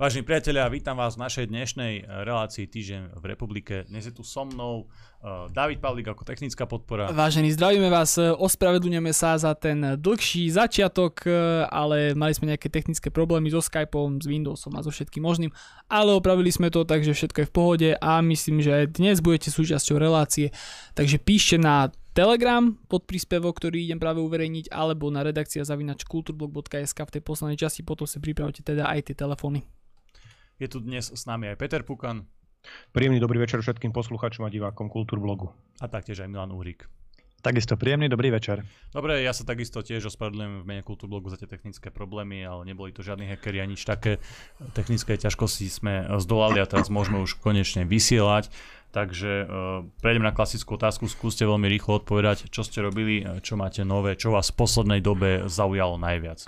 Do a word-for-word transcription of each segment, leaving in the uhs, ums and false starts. Vážení priatelia, vítam vás v našej dnešnej relácii Týždeň v republike. Dnes je tu so mnou uh, David Pavlik ako technická podpora. Vážení, zdravíme vás, ospravedlňujeme sa za ten dlhší začiatok, ale mali sme nejaké technické problémy so Skypeom, s Windowsom a so všetkým možným, ale opravili sme to, takže všetko je v pohode a myslím, že dnes budete súčasťou relácie, takže píšte na Telegram pod príspevok, ktorý idem práve uverejniť, alebo na redakcia zavinač kultúrblog.sk v tej poslednej časti, potom si pripravte teda aj tie telefóny. Je tu dnes s nami aj Peter Pukan. Príjemný dobrý večer všetkým posluchačom a divákom Kultúrblogu. A taktiež aj Milan Uhrík. Takisto príjemný dobrý večer. Dobre, ja sa takisto tiež ospravedlňujem v mene Kultúrblogu za tie technické problémy, ale neboli to žiadni hackeri ani nič také. Technické ťažkosti sme zdolali a teraz môžeme už konečne vysielať. Takže uh, prejdem na klasickú otázku, skúste veľmi rýchlo odpovedať, čo ste robili, čo máte nové, čo vás v poslednej dobe zaujalo najviac.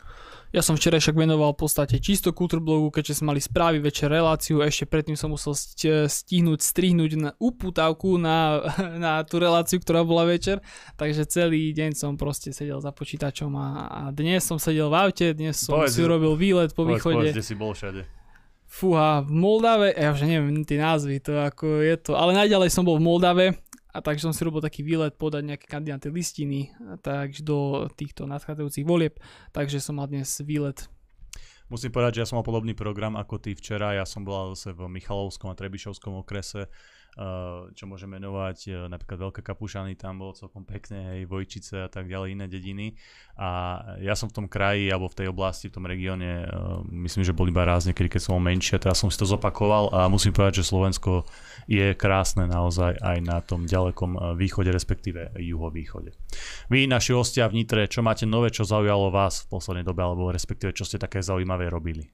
Ja som včera však venoval v podstate čisto Kultúrblogu, keďže sme mali správy, večer reláciu, ešte predtým som musel stihnúť, strihnúť na upútavku na, na tú reláciu, ktorá bola večer, takže celý deň som proste sedel za počítačom a, a dnes som sedel v aute, dnes som povedz, si urobil výlet po povedz, východe. Povedz, kde si bol všade. Fúha, v Moldave, ja už neviem tie názvy, to ako je to, ale najďalej som bol v Moldave a takže som si robil taký výlet podať nejaké kandidátne listiny takže do týchto nadchádzajúcich volieb, takže som mal dnes výlet. Musím povedať, že ja som mal podobný program ako ty včera, ja som bol zase v Michalovskom a Trebišovskom okrese, čo môžeme menovať, napríklad Veľké Kapušany, tam bolo celkom pekné, hej, Vojčice a tak ďalej, iné dediny. A ja som v tom kraji, alebo v tej oblasti, v tom regióne, myslím, že bol iba raz niekedy, keď som bol menšie, teraz som si to zopakoval a musím povedať, že Slovensko je krásne naozaj aj na tom ďalekom východe, respektíve juhovýchode. Vy, naši hostia v Nitre, čo máte nové, čo zaujalo vás v poslednej dobe, alebo respektíve, čo ste také zaujímavé robili?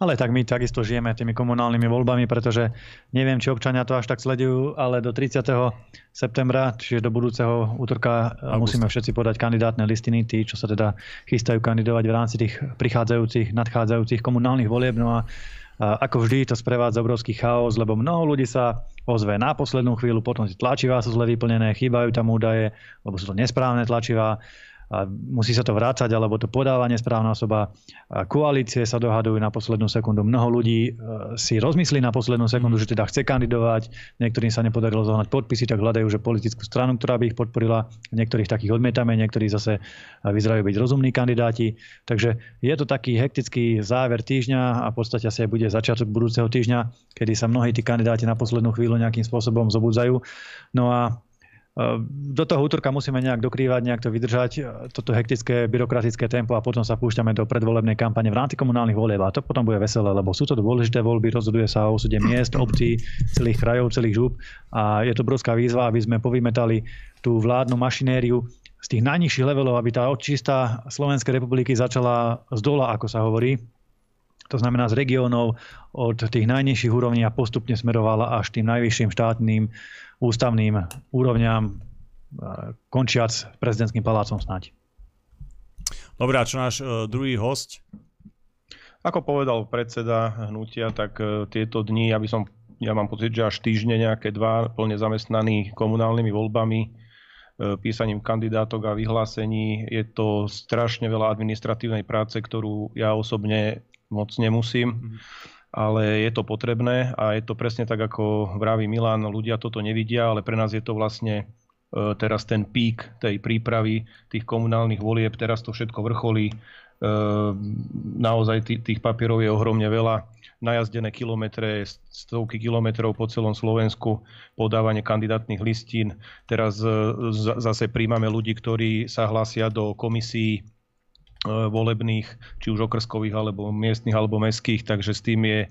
Ale tak my takisto žijeme tými komunálnymi voľbami, pretože neviem, či občania to až tak sledujú, ale do tridsiateho septembra, čiže do budúceho útorka augusta, musíme všetci podať kandidátne listiny, tí, čo sa teda chystajú kandidovať v rámci tých prichádzajúcich, nadchádzajúcich komunálnych volieb. No a ako vždy to sprevádza obrovský chaos, lebo mnoho ľudí sa ozve na poslednú chvíľu, potom tie tlačivá sú zle vyplnené, chýbajú tam údaje, lebo sú to nesprávne tlačivá. A musí sa to vrácať, alebo to podáva nesprávna osoba. A koalície sa dohadujú na poslednú sekundu. Mnoho ľudí si rozmyslí na poslednú sekundu, že teda chce kandidovať. Niektorým sa nepodarilo zohnať podpisy, tak hľadajú, že politickú stranu, ktorá by ich podporila. Niektorých takých odmietame, niektorí zase vyzerajú byť rozumní kandidáti. Takže je to taký hektický záver týždňa a v podstate asi bude začiatok budúceho týždňa, kedy sa mnohí tí kandidáti na poslednú chvíľu nejakým spôsobom zobudzajú. No a do toho útorka musíme nejak dokrývať, nejak to vydržať, toto hektické, byrokratické tempo a potom sa púšťame do predvolebnej kampane v rámci komunálnych volieb a to potom bude veselé, lebo sú to dôležité voľby, rozhoduje sa o osude miest, obcí, celých krajov, celých žúb a je to obrovská výzva, aby sme povymetali tú vládnu mašinériu z tých najnižších levelov, aby tá odčistá Slovenskej republiky začala z dola, ako sa hovorí. To znamená z regiónov od tých najnižších úrovní a postupne smerovala až tým najvyšším štátnym ústavným úrovňam, končiac prezidentským palácom snáď. Dobre, a čo náš e, druhý hosť? Ako povedal predseda hnutia, tak e, tieto dni, ja by som, ja mám pocit, že až týždne nejaké dva plne zamestnaní komunálnymi voľbami, písaním kandidátok a vyhlásení. Je to strašne veľa administratívnej práce, ktorú ja osobne moc nemusím, ale je to potrebné a je to presne tak, ako vraví Milan, ľudia toto nevidia, ale pre nás je to vlastne teraz ten pík tej prípravy tých komunálnych volieb, teraz to všetko vrcholí, naozaj tých papierov je ohromne veľa, najazdené kilometre, stovky kilometrov po celom Slovensku, podávanie kandidátnych listín, teraz zase príjmame ľudí, ktorí sa hlásia do komisií volebných, či už okrskových, alebo miestnych, alebo mestských, takže s tým je e,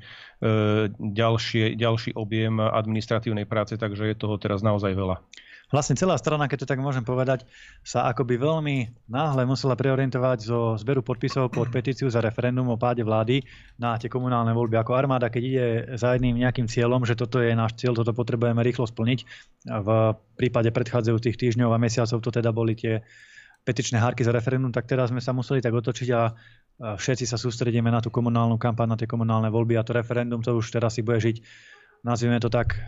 ďalšie, ďalší objem administratívnej práce, takže je toho teraz naozaj veľa. Vlastne celá strana, keď to tak môžem povedať, sa akoby veľmi náhle musela preorientovať zo zberu podpisov pod petíciu za referendum o páde vlády na tie komunálne voľby. Ako armáda, keď ide za jedným nejakým cieľom, že toto je náš cieľ, toto potrebujeme rýchlo splniť. V prípade predchádzajúcich týždňov a mesiacov to teda boli tie petičné hárky za referendum, tak teraz sme sa museli tak otočiť a všetci sa sústredíme na tú komunálnu kampaň, na tie komunálne voľby a to referendum, to už teraz si bude žiť, nazvime to tak,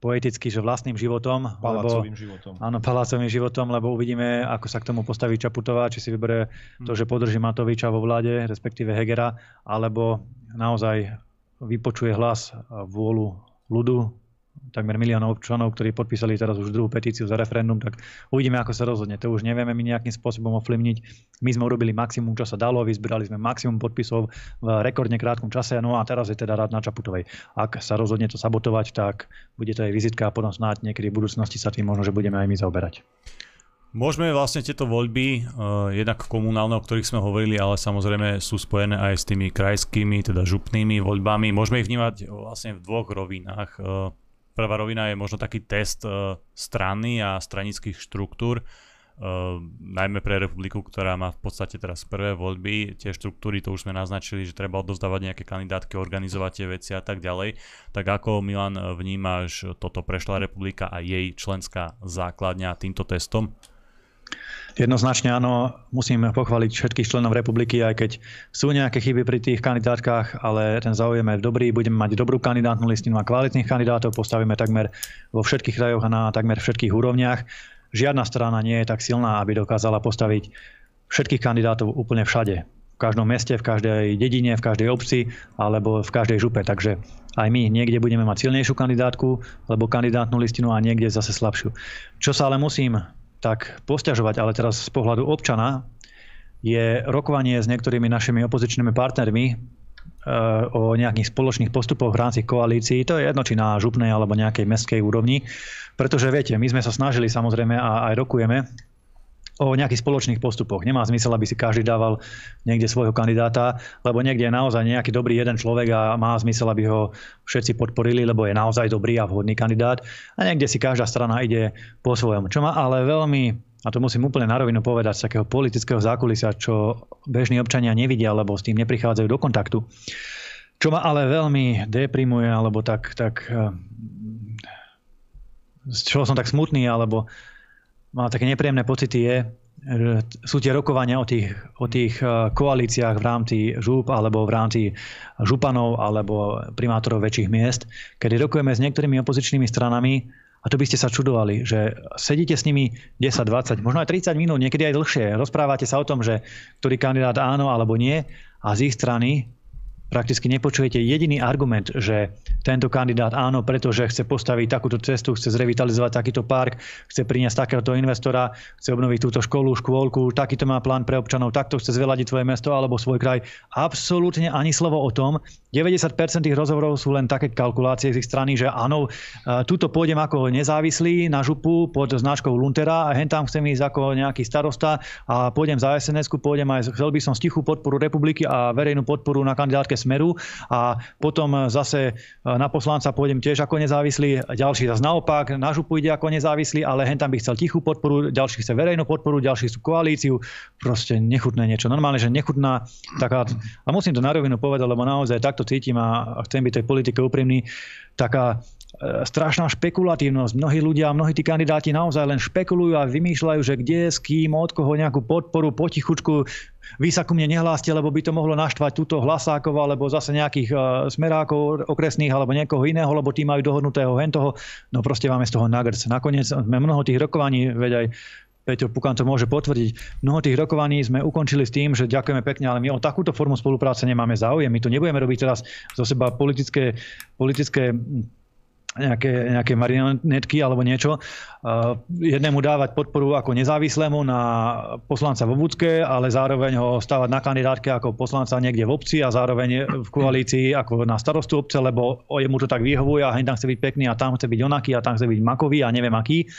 poeticky, že vlastným životom. Palácovým lebo, životom. Áno, palácovým životom, lebo uvidíme, ako sa k tomu postaví Čaputová, či si vyberie to, že podrží Matoviča vo vláde, respektíve Hegera, alebo naozaj vypočuje hlas vôľu ľudu, takmer miliónov občanov, ktorí podpísali teraz už druhú petíciu za referendum, tak uvidíme, ako sa rozhodne. To už nevieme my nejakým spôsobom ovplyvniť. My sme urobili maximum, čo sa dalo, vyzbrali sme maximum podpisov v rekordne krátkom čase, no a teraz je teda rád na Čaputovej. Ak sa rozhodne to sabotovať, tak bude to aj vizitka a potom snáď niekedy v budúcnosti sa tým možno, že budeme aj my zaoberať. Môžeme vlastne tieto voľby, uh, jednak komunálne, o ktorých sme hovorili, ale samozrejme sú spojené aj s tými krajskými, teda župnými voľbami. Môžeme ich vnímať vlastne v dvoch rovinách. Uh, prvá rovina je možno taký test uh, strany a stranických štruktúr, uh, najmä pre republiku, ktorá má v podstate teraz prvé voľby. Tie štruktúry, to už sme naznačili, že treba odovzdávať nejaké kandidátky, organizovať tie veci a tak ďalej. Tak ako, Milan, vnímaš toto Prešla republika a jej členská základňa týmto testom? Jednoznačne áno, musím pochváliť všetkých členov republiky, aj keď sú nejaké chyby pri tých kandidátkach, ale ten záujem je dobrý, budeme mať dobrú kandidátnu listinu a kvalitných kandidátov, postavíme takmer vo všetkých krajoch a na takmer všetkých úrovniach. Žiadna strana nie je tak silná, aby dokázala postaviť všetkých kandidátov úplne všade. V každom meste, v každej dedine, v každej obci alebo v každej župe. Takže aj my niekde budeme mať silnejšiu kandidátku alebo kandidátnu listinu a niekde zase slabšiu. Čo sa ale musím tak posťažovať, ale teraz z pohľadu občana, je rokovanie s niektorými našimi opozičnými partnermi e, o nejakých spoločných postupoch v rámci koalícií. To je jedno, či na župnej alebo nejakej mestskej úrovni. Pretože viete, my sme sa snažili samozrejme a aj rokujeme o nejakých spoločných postupoch. Nemá zmysel, aby si každý dával niekde svojho kandidáta, lebo niekde je naozaj nejaký dobrý jeden človek a má zmysel, aby ho všetci podporili, lebo je naozaj dobrý a vhodný kandidát. A niekde si každá strana ide po svojom. Čo má ale veľmi, a to musím úplne na rovinu povedať, z takého politického zákulisia, čo bežní občania nevidia, lebo s tým neprichádzajú do kontaktu. Čo ma ale veľmi deprimuje, alebo tak, tak z čoho som tak smutný, alebo má také nepríjemné pocity je, sú tie rokovania o tých, o tých koalíciách v rámci žúp alebo v rámci županov alebo primátorov väčších miest, kedy rokujeme s niektorými opozičnými stranami a to by ste sa čudovali, že sedíte s nimi desať, dvadsať, možno aj tridsať minút, niekedy aj dlhšie. Rozprávate sa o tom, že ktorý kandidát áno alebo nie a z ich strany prakticky nepočujete jediný argument, že tento kandidát áno, pretože chce postaviť takúto cestu, chce zrevitalizovať takýto park, chce priniesť takéhoto investora, chce obnoviť túto školu, škôlku, takýto má plán pre občanov, takto chce zveladiť svoje mesto alebo svoj kraj. Absolútne ani slovo o tom. deväťdesiat percent tých rozhovorov sú len také kalkulácie z ich strany, že áno, túto pôjdem ako nezávislý na župu pod značkou Luntera a hen tam chcem ísť ako nejaký starosta a pôjdem za es en esku, pôjdem aj, chcel by som stichú podporu republiky a verejnú podporu na kandidátke Smeru a potom zase na poslanca pôjdem tiež ako nezávislý, ďalší zase naopak, na župu ide ako nezávislý, ale hen tam by chcel tichú podporu, ďalší chce verejnú podporu, ďalší sú koalíciu, proste nechutné niečo. Normálne, že nechutná taká, a musím to na rovinu povedať, lebo naozaj takto cítim a chcem byť tej politike úprimný, taká strašná špekulatívnosť. Mnohí ľudia, mnohí tí kandidáti naozaj len špekulujú a vymýšľajú, že kde, s kým, od koho nejakú podporu potichučku. Vy sa ku mne nehláste, lebo by to mohlo naštvať túto Hlasákov, alebo zase nejakých smerákov okresných, alebo niekoho iného, lebo tí majú dohodnutého hentoho. No proste máme z toho nagrc. Nakoniec sme mnoho tých rokovaní, veď aj Peter Pukan to môže potvrdiť. Mnoho tých rokovaní sme ukončili s tým, že ďakujeme pekne, ale my o takúto formu spolupráce nemáme záujem. My tu nebudeme robiť teraz zo seba politické, politické nejaké, nejaké marionetky alebo niečo. Uh, jednému dávať podporu ako nezávislému na poslanca v Obucké, ale zároveň ho stávať na kandidátke ako poslanca niekde v obci a zároveň v koalícii ako na starostu obce, lebo jemu to tak vyhovuje a tam chce byť pekný a tam chce byť onaký a tam chce byť makový a neviem aký.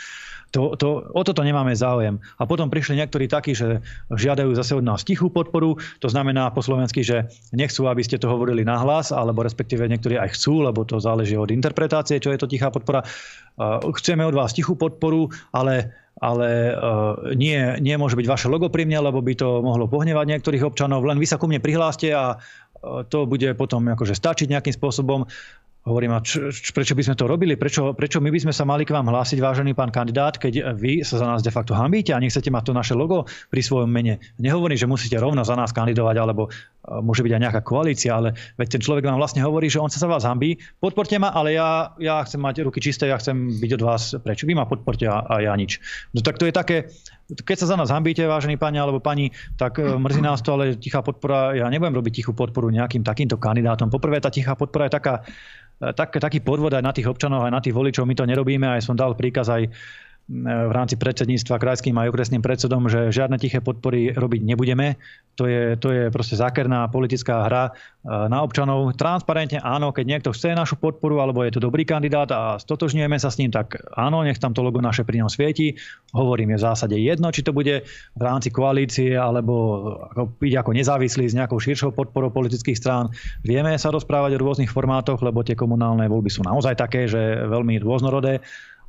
To, to, o toto nemáme záujem. A potom prišli niektorí takí, že žiadajú zase od nás tichú podporu. To znamená po slovensky, že nechcú, aby ste to hovorili nahlas, alebo respektíve niektorí aj chcú, lebo to záleží od interpretácie, čo je to tichá podpora. Chceme od vás tichú podporu, ale, ale nie, nie môže byť vaše logo pri mne, lebo by to mohlo pohnevať niektorých občanov. Len vy sa ku mne prihláste a to bude potom akože stačiť nejakým spôsobom. Hovorím, a č, č, prečo by sme to robili? Prečo, prečo my by sme sa mali k vám hlásiť, vážený pán kandidát, keď vy sa za nás de facto hambíte a nechcete mať to naše logo pri svojom mene? Nehovorím, že musíte rovno za nás kandidovať, alebo môže byť aj nejaká koalícia, ale veď ten človek vám vlastne hovorí, že on sa za vás hambí. Podporte ma, ale ja, ja chcem mať ruky čisté, ja chcem byť od vás preč. Vy ma podporte a, a ja nič. No, tak to je také, keď sa za nás hambíte, vážený pani alebo pani, tak mrzí nás to, ale tichá podpora, ja nebudem robiť tichú podporu nejakým takýmto kandidátom. Poprvé, tá tichá podpora je taká, Tak, taký podvod aj na tých občanov, aj na tých voličov. My to nerobíme, aj som dal príkaz aj v rámci predsedníctva krajským aj okresným predsedom, že žiadne tiché podpory robiť nebudeme. To je, to je proste zákerná politická hra na občanov. Transparentne áno, keď niekto chce našu podporu, alebo je to dobrý kandidát a stotožňujeme sa s ním, tak áno, nech tam to logo naše pri ňom svieti. Hovorím, je v zásade jedno, či to bude v rámci koalície, alebo byť ako nezávislí s nejakou širšou podporou politických strán. Vieme sa rozprávať o rôznych formátoch, lebo tie komunálne voľby sú naozaj také, že veľmi rôznorodé.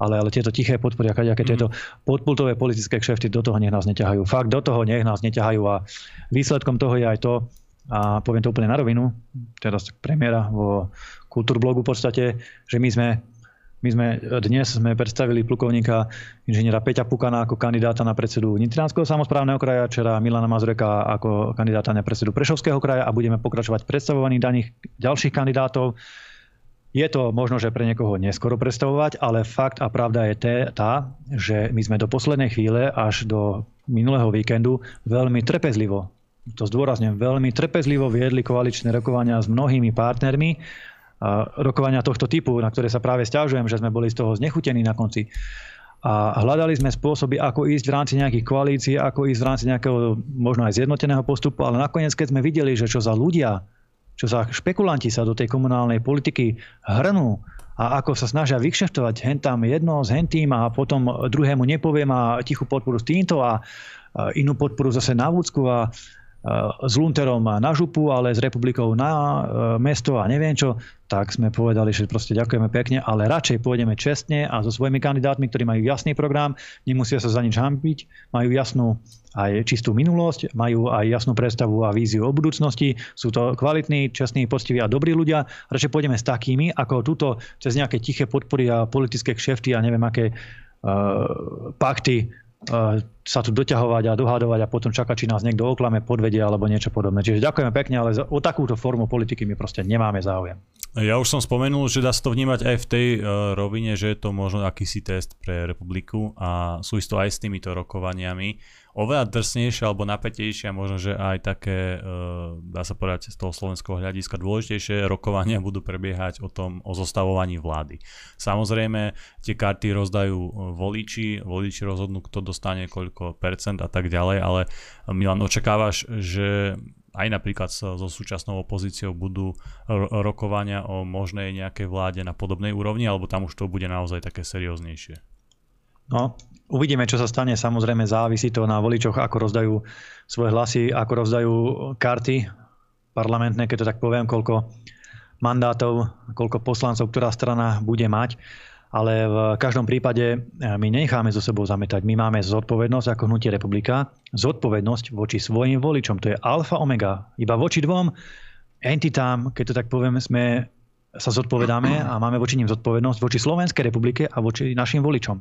Ale, ale tieto tiché podpory, aké tieto podpultové politické kšefty, do toho nech nás neťahajú. Fakt, do toho nech nás neťahajú a výsledkom toho je aj to, a poviem to úplne na rovinu, teraz premiéra vo Kultúrblogu v podstate, že my sme, my sme dnes sme predstavili plukovníka inžiniera Peťa Pukana ako kandidáta na predsedu Nitrianskeho samosprávneho kraja, včera Milana Mazureka ako kandidáta na predsedu Prešovského kraja a budeme pokračovať v predstavovaní daných ďalších kandidátov. Je to možno, že pre niekoho neskoro predstavovať, ale fakt a pravda je té, tá, že my sme do poslednej chvíle až do minulého víkendu veľmi trpezlivo, to zdôrazňujem, veľmi trpezlivo viedli koaličné rokovania s mnohými partnermi. A rokovania tohto typu, na ktoré sa práve sťažujem, že sme boli z toho znechutení na konci. A hľadali sme spôsoby, ako ísť v rámci nejakých koalícií, ako ísť v rámci nejakého možno aj zjednoteného postupu, ale nakoniec, keď sme videli, že čo za ľudia, čo sa špekulanti sa do tej komunálnej politiky hrnú a ako sa snažia vykšeftovať hentam jedno s hentým a potom druhému nepoviem a tichú podporu s týmto a inú podporu zase na Vúcku a s Lunterom na Župu, ale s Republikou na mesto a neviem čo, tak sme povedali, že proste ďakujeme pekne, ale radšej pôjdeme čestne a so svojimi kandidátmi, ktorí majú jasný program, nemusia sa za nič hanbiť, majú jasnú aj čistú minulosť, majú aj jasnú predstavu a víziu o budúcnosti, sú to kvalitní, čestní, poctiví a dobrí ľudia. Radšej pôjdeme s takými, ako túto cez nejaké tiché podpory a politické kšefty a neviem aké uh, pakty sa tu doťahovať a dohadovať a potom čakať, či nás niekto oklame, podvedie alebo niečo podobné. Čiže ďakujeme pekne, ale o takúto formu politiky my proste nemáme záujem. Ja už som spomenul, že dá sa to vnímať aj v tej uh, rovine, že je to možno akýsi test pre republiku a sú isto aj s týmito rokovaniami. Oveľa drsnejšia alebo napätejšia, možno, že aj také, uh, dá sa povedať, z toho slovenského hľadiska dôležitejšie rokovania budú prebiehať o tom, o zostavovaní vlády. Samozrejme, tie karty rozdajú voliči, voliči rozhodnú, kto dostane koľko percent a tak ďalej, ale Milan, očakávaš, že aj napríklad so súčasnou opozíciou budú rokovania o možnej nejakej vláde na podobnej úrovni, alebo tam už to bude naozaj také serióznejšie? No, uvidíme, čo sa stane. Samozrejme, závisí to na voličoch, ako rozdajú svoje hlasy, ako rozdajú karty parlamentné, keď to tak poviem, koľko mandátov, koľko poslancov, ktorá strana bude mať. Ale v každom prípade my necháme so sebou zametať. My máme zodpovednosť ako Hnutie Republika, zodpovednosť voči svojim voličom. To je alfa omega. Iba voči dvom entitám, keď to tak poviem, sme sa zodpovedáme a máme voči nim zodpovednosť voči Slovenskej republike a voči našim voličom.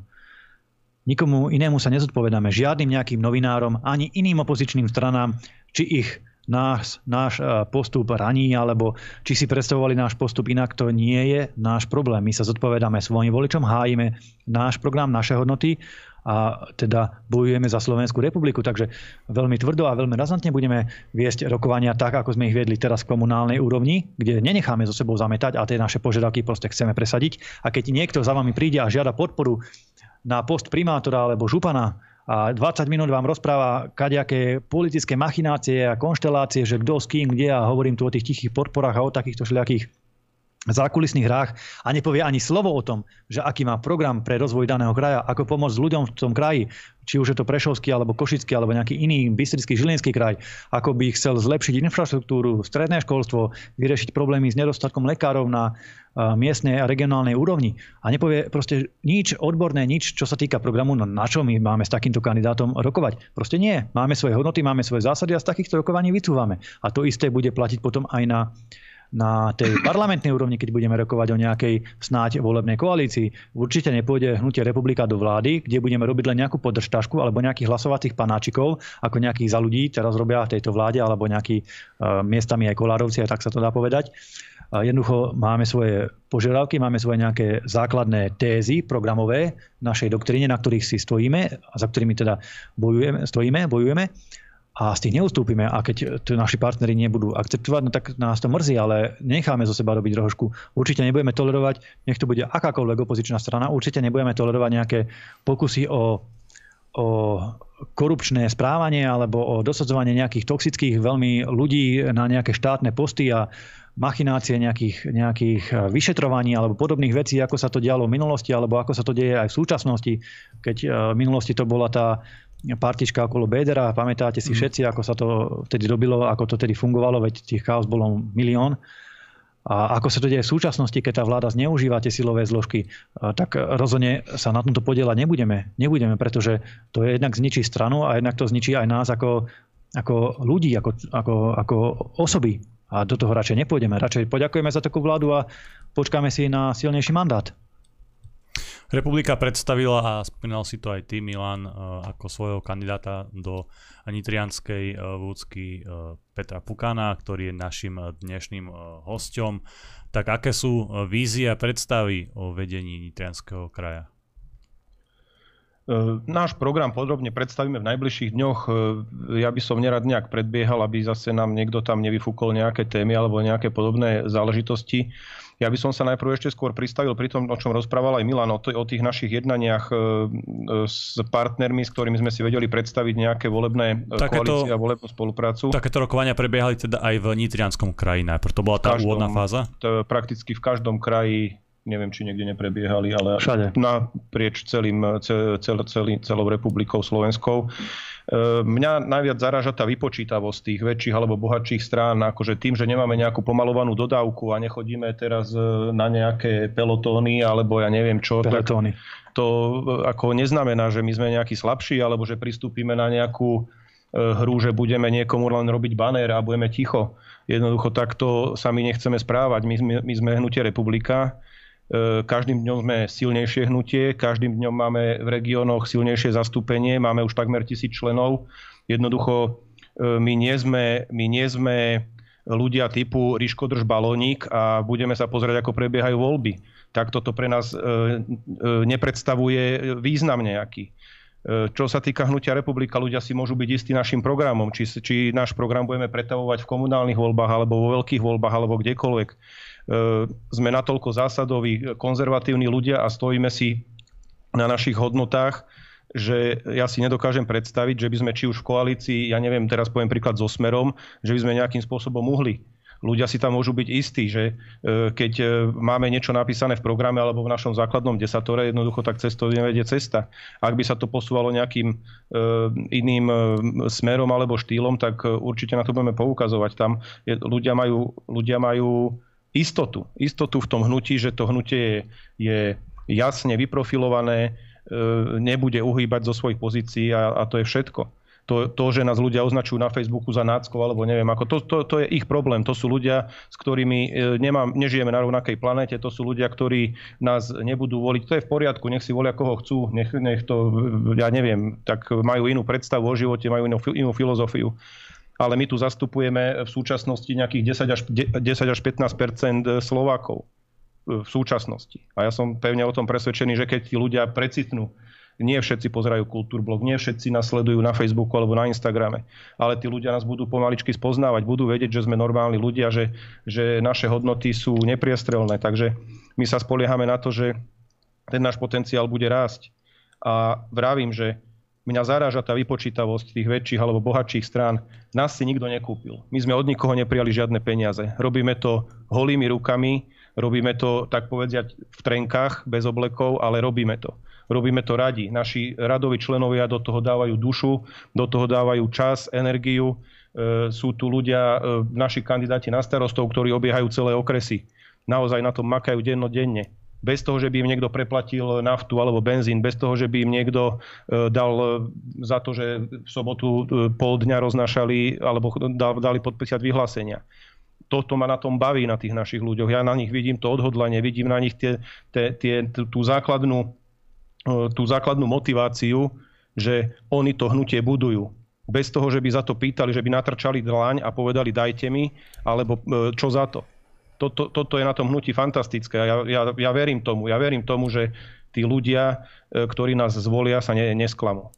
Nikomu inému sa nezodpovedáme. Žiadnym nejakým novinárom, ani iným opozičným stranám, či ich náš, náš postup raní, alebo či si predstavovali náš postup inak, to nie je náš problém. My sa zodpovedáme svojim voličom, hájime náš program, naše hodnoty a teda bojujeme za Slovenskú republiku. Takže veľmi tvrdo a veľmi razantne budeme viesť rokovania tak, ako sme ich viedli teraz v komunálnej úrovni, kde nenecháme so sebou zametať a tie naše požiadavky proste chceme presadiť. A keď niekto za vami príde a žiada podporu na post primátora alebo župana, a dvadsať minút vám rozpráva kadejaké politické machinácie a konštelácie, že kto s kým, kde a hovorím tu o tých tichých podporách a o takýchto všelijakých zákulisných hrách a nepovie ani slovo o tom, že aký má program pre rozvoj daného kraja, ako pomôcť ľuďom v tom kraji, či už je to Prešovský, alebo Košický, alebo nejaký iný Bystrický, Žilinský kraj, ako by chcel zlepšiť infraštruktúru, stredné školstvo, vyriešiť problémy s nedostatkom lekárov na miestnej a regionálnej úrovni a nepovie proste nič odborné, nič, čo sa týka programu, no na čo my máme s takýmto kandidátom rokovať. Proste nie. Máme svoje hodnoty, máme svoje zásady a z takýchto rokovaní vycúvame. A to isté bude platiť potom aj na na tej parlamentnej úrovni, keď budeme rokovať o nejakej snáď volebnej koalícii, určite nepôjde Hnutie Republika do vlády, kde budeme robiť len nejakú podržtašku alebo nejakých hlasovacích panáčikov, ako nejakých Za ľudí, teraz robia v tejto vláde, alebo nejakí uh, miestami aj Kolárovci, tak sa to dá povedať. Jednoducho máme svoje požiadavky, máme svoje nejaké základné tézy programové v našej doktríne, na ktorých si stojíme a za ktorými teda bojujeme, stojíme, bojujeme a z tých neustúpime. A keď to naši partneri nebudú akceptovať, no tak nás to mrzí, ale necháme zo seba robiť rohošku. Určite nebudeme tolerovať, nech to bude akákoľvek opozičná strana, určite nebudeme tolerovať nejaké pokusy o, o korupčné správanie alebo o dosadzovanie nejakých toxických veľmi ľudí na nejaké štátne posty a machinácie nejakých, nejakých vyšetrovaní alebo podobných vecí, ako sa to dialo v minulosti alebo ako sa to deje aj v súčasnosti. Keď v minulosti to bola tá partička okolo Bédera, pamätáte si všetci, ako sa to vtedy robilo, ako to tedy fungovalo, veď tých chaos bolo milión. A ako sa to deje v súčasnosti, keď tá vláda zneužíva tie silové zložky, tak rozhodne sa na tomto podieľať nebudeme. Nebudeme, pretože to jednak zničí stranu a jednak to zničí aj nás ako, ako ľudí, ako, ako, ako osoby. A do toho radšej nepôjdeme. Radšej poďakujeme za takú vládu a počkáme si na silnejší mandát. Republika predstavila, a spomínal si to aj ty, Milan, ako svojho kandidáta do nitrianskej vúcky Petra Pukana, ktorý je našim dnešným hosťom. Tak aké sú vízie a predstavy o vedení Nitrianskeho kraja? Náš program podrobne predstavíme v najbližších dňoch. Ja by som nerad nejak predbiehal, aby zase nám niekto tam nevyfúkol nejaké témy alebo nejaké podobné záležitosti. Ja by som sa najprv ešte skôr pristavil pri tom, o čom rozprával aj Milan, o tých našich jednaniach s partnermi, s ktorými sme si vedeli predstaviť nejaké volebné takéto, koalície a volebnú spoluprácu. Takéto rokovania prebiehali teda aj v Nitrianskom kraji najprv. To bola tá každom, úvodná fáza? To, prakticky v každom kraji. Neviem, či niekde neprebiehali, ale všade. Naprieč celým, cel, celý, celou republikou slovenskou. Mňa najviac zaráža tá vypočítavosť tých väčších alebo bohatších strán, akože tým, že nemáme nejakú pomalovanú dodávku a nechodíme teraz na nejaké pelotóny alebo ja neviem čo. Pelotóny. To ako neznamená, že my sme nejakí slabší alebo že pristúpime na nejakú hru, že budeme niekomu len robiť banér a budeme ticho. Jednoducho takto sa my nechceme správať. My, my, my sme Hnutie Republika. Každým dňom sme silnejšie hnutie, každým dňom máme v regiónoch silnejšie zastúpenie, máme už takmer tisíc členov. Jednoducho my nie sme, my nie sme ľudia typu Ríško drž balónik a budeme sa pozerať, ako prebiehajú voľby. Tak toto pre nás nepredstavuje význam nejaký. Čo sa týka Hnutia Republika, ľudia si môžu byť istí našim programom. Či, či náš program budeme pretavovať v komunálnych voľbách, alebo vo veľkých voľbách, alebo kdekoľvek. E, sme natoľko zásadoví, konzervatívni ľudia a stojíme si na našich hodnotách, že ja si nedokážem predstaviť, že by sme či už v koalícii, ja neviem, teraz poviem príklad so Smerom, že by sme nejakým spôsobom uhli. Ľudia si tam môžu byť istí, že keď máme niečo napísané v programe alebo v našom základnom desatore, jednoducho tak cestou nevedie cesta. Ak by sa to posúvalo nejakým iným smerom alebo štýlom, tak určite na to budeme poukazovať. Tam ľudia majú, ľudia majú istotu. Istotu v tom hnutí, že to hnutie je, je jasne vyprofilované, nebude uhýbať zo svojich pozícií a, a to je všetko. To, to, že nás ľudia označujú na Facebooku za náckov alebo neviem ako, to, to, to je ich problém. To sú ľudia, s ktorými nemám, nežijeme na rovnakej planéte, to sú ľudia, ktorí nás nebudú voliť. To je v poriadku, nech si volia koho chcú, nech, nech to, ja neviem, tak majú inú predstavu o živote, majú inú, inú filozofiu. Ale my tu zastupujeme v súčasnosti nejakých desať až pätnásť percent Slovákov. V súčasnosti. A ja som pevne o tom presvedčený, že keď tí ľudia precitnú, nie všetci pozerajú Kultúrblog, nie všetci nás sledujú na Facebooku alebo na Instagrame. Ale tí ľudia nás budú pomaličky spoznávať, budú vedieť, že sme normálni ľudia, že, že naše hodnoty sú nepriestrelné. Takže my sa spoliehame na to, že ten náš potenciál bude rásť. A vravím, že mňa zaráža tá vypočítavosť tých väčších alebo bohatších strán. Nás si nikto nekúpil. My sme od nikoho neprijali žiadne peniaze. Robíme to holými rukami, robíme to, tak povediať, v trenkách, bez oblekov, ale robíme to. Robíme to radi. Naši radoví členovia do toho dávajú dušu, do toho dávajú čas, energiu. Sú tu ľudia, naši kandidáti na starostov, ktorí obiehajú celé okresy. Naozaj na tom makajú dennodenne. Bez toho, že by im niekto preplatil naftu alebo benzín, bez toho, že by im niekto dal za to, že v sobotu pol dňa roznašali alebo dali podpísať vyhlásenia. toto ma na tom baví, na tých našich ľuďoch. Ja na nich vidím to odhodlanie, vidím na nich tie, tie, tie, tú, základnú, tú základnú motiváciu, že oni to hnutie budujú. Bez toho, že by za to pýtali, že by natrčali dlaň a povedali dajte mi, alebo čo za to. Toto, toto je na tom hnutí fantastické. Ja, ja, ja verím tomu. Ja verím tomu, že tí ľudia, ktorí nás zvolia, sa ne, nesklamú.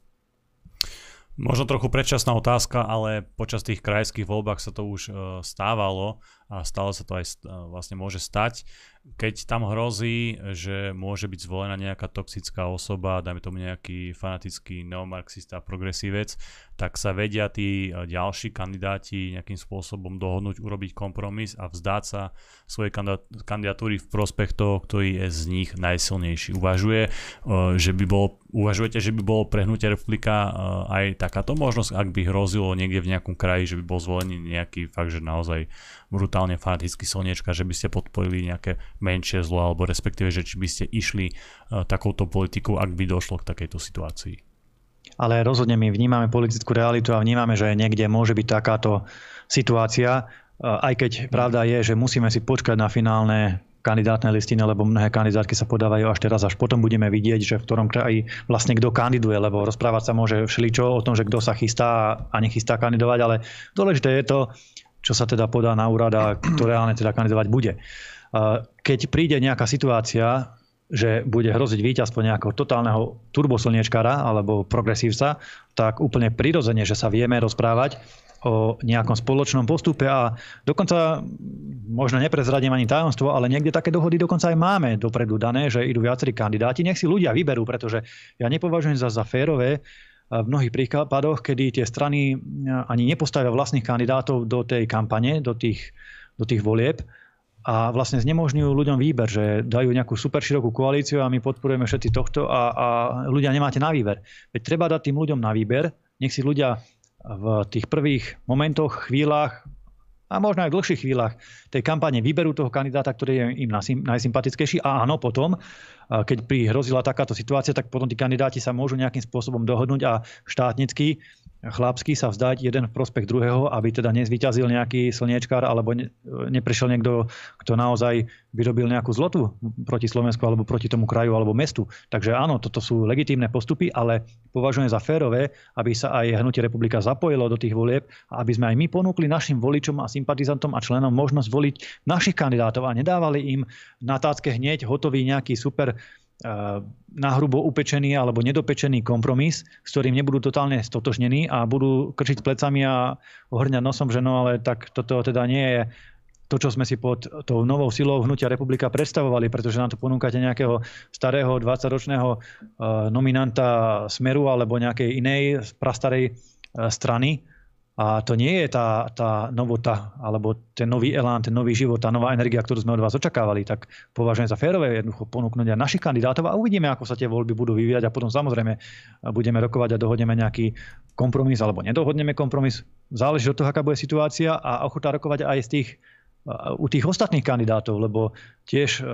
Možno trochu predčasná otázka, ale počas tých krajských voľbách sa to už stávalo a stále sa to aj vlastne môže stať. Keď tam hrozí, že môže byť zvolená nejaká toxická osoba, dajme tomu nejaký fanatický neomarxista, progresívec, tak sa vedia tí ďalší kandidáti nejakým spôsobom dohodnúť, urobiť kompromis a vzdať sa svojej kandidatúry v prospech toho, ktorý je z nich najsilnejší. Uvažuje, že by bolo, uvažujete, že by bolo pre Hnutie Republika aj takáto možnosť, ak by hrozilo niekde v nejakom kraji, že by bol zvolený nejaký fakt, že naozaj brutálne fanatický slniečka, že by ste podporili nejaké menšie zlo, alebo respektíve, že či by ste išli takouto politikou, ak by došlo k takejto situácii. Ale rozhodne my vnímame politickú realitu a vnímame, že niekde môže byť takáto situácia, aj keď pravda je, že musíme si počkať na finálne kandidátne listiny, lebo mnohé kandidátky sa podávajú až teraz, až potom budeme vidieť, že v ktorom kraji vlastne kto kandiduje, lebo rozprávať sa môže všeličo o tom, že kto sa chystá a nechystá kandidovať, ale dôležité je to, čo sa teda podá na úrad a kto reálne teda kandidovať bude. Keď príde nejaká situácia, že bude hroziť víťazstvo nejakého totálneho turboslniečkara alebo progresívca, tak úplne prirodzene, že sa vieme rozprávať o nejakom spoločnom postupe a dokonca, možno neprezradím ani tajomstvo, ale niekde také dohody dokonca aj máme dopredu dané, že idú viacerí kandidáti. Nech si ľudia vyberú, pretože ja nepovažujem za, za férové v mnohých prípadoch, kedy tie strany ani nepostavia vlastných kandidátov do tej kampane, do tých, do tých volieb, a vlastne znemožňujú ľuďom výber, že dajú nejakú super širokú koalíciu a my podporujeme všetci tohto a, a ľudia nemáte na výber. Veď treba dať tým ľuďom na výber, nech si ľudia v tých prvých momentoch, chvíľach a možno aj v dlhších chvíľach tej kampane vyberú toho kandidáta, ktorý je im najsympatickejší a áno, potom, keď prihrozila takáto situácia, tak potom tí kandidáti sa môžu nejakým spôsobom dohodnúť a štátnicky chlapsky sa vzdať jeden v prospech druhého, aby teda nezvíťazil nejaký slniečkár alebo ne, neprešiel niekto, kto naozaj vyrobil nejakú zlotu proti Slovensku alebo proti tomu kraju alebo mestu. Takže áno, toto sú legitímne postupy, ale považujem za férové, aby sa aj Hnutie Republika zapojilo do tých volieb a aby sme aj my ponúkli našim voličom a sympatizantom a členom možnosť voliť našich kandidátov a nedávali im na tácke hneď hotový nejaký super nahrubo upečený alebo nedopečený kompromis, s ktorým nebudú totálne stotožnení a budú krčiť plecami a ohrňať nosom, že no ale tak toto teda nie je to, čo sme si pod tou novou silou Hnutia Republika predstavovali, pretože nám to ponúkate nejakého starého dvadsaťročného nominanta Smeru alebo nejakej inej prastarej strany. A to nie je tá, tá novota, alebo ten nový elán, ten nový život, tá nová energia, ktorú sme od vás očakávali. Tak považujem za férové jednoducho ponúknuť aj našich kandidátov a uvidíme, ako sa tie voľby budú vyvíjať a potom samozrejme budeme rokovať a dohodneme nejaký kompromis alebo nedohodneme kompromis. Záleží od toho, aká bude situácia a ochotá rokovať aj z tých, u tých ostatných kandidátov, lebo tiež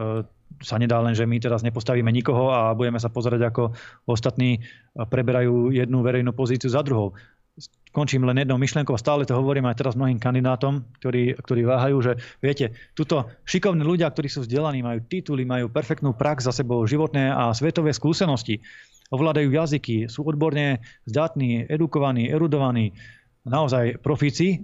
sa nedá len, že my teraz nepostavíme nikoho a budeme sa pozerať, ako ostatní preberajú jednu verejnú pozíciu za druhou. Končím len jednou myšlienkou a stále to hovorím aj teraz mnohým kandidátom, ktorí, ktorí váhajú, že viete, tuto šikovní ľudia, ktorí sú vzdelaní, majú tituly, majú perfektnú prax za sebou, životné a svetové skúsenosti, ovládajú jazyky, sú odborne zdatní, edukovaní, erudovaní, naozaj profíci,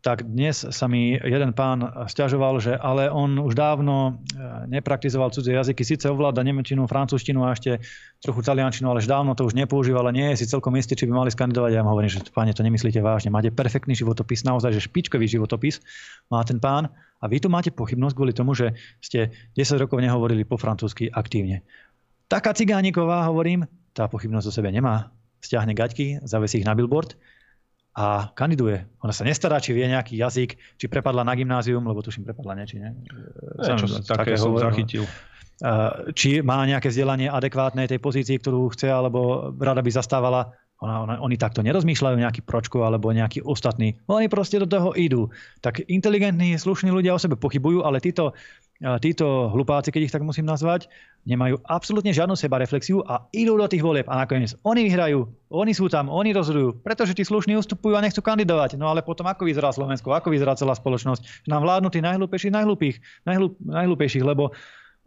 tak dnes sa mi jeden pán sťažoval, že ale on už dávno nepraktizoval cudzie jazyky, síce ovláda nemčinu, francúzštinu a ešte trochu taliančinu, ale už dávno to už nepoužíval a nie je si celkom istý, či by mali skandidovať. Ja mu hovorím, že páne, to nemyslíte vážne, máte perfektný životopis, naozaj, že špičkový životopis má ten pán a vy tu máte pochybnosť kvôli tomu, že ste desať rokov nehovorili po francúzsky aktívne. Taká Cigániková, hovorím, tá pochybnosť o sebe nemá, stiahne gaťky, zavesí ich na billboard a kandiduje. Ona sa nestará, či vie nejaký jazyk, či prepadla na gymnázium, lebo tuším, prepadla nie, či nie. Ne, čo som také som zachytil. Či má nejaké vzdelanie adekvátne tej pozícii, ktorú chce, alebo rada by zastávala. Ona, ona, oni takto nerozmýšľajú nejaký pročko alebo nejaký ostatný. Oni proste do toho idú. Tak inteligentní, slušní ľudia o sebe pochybujú, ale títo títo hlupáci, keď ich tak musím nazvať, nemajú absolútne žiadnu sebareflexiu a idú do tých volieb a nakoniec oni vyhrajú, oni sú tam, oni rozhodujú, pretože tí slušní ustupujú a nechcú kandidovať. No ale potom ako vyzerá Slovensko, ako vyzerá celá spoločnosť? Nám vládnu tí najhlúpejších, najhlúpých, najhlúp, najhlúpejších, lebo,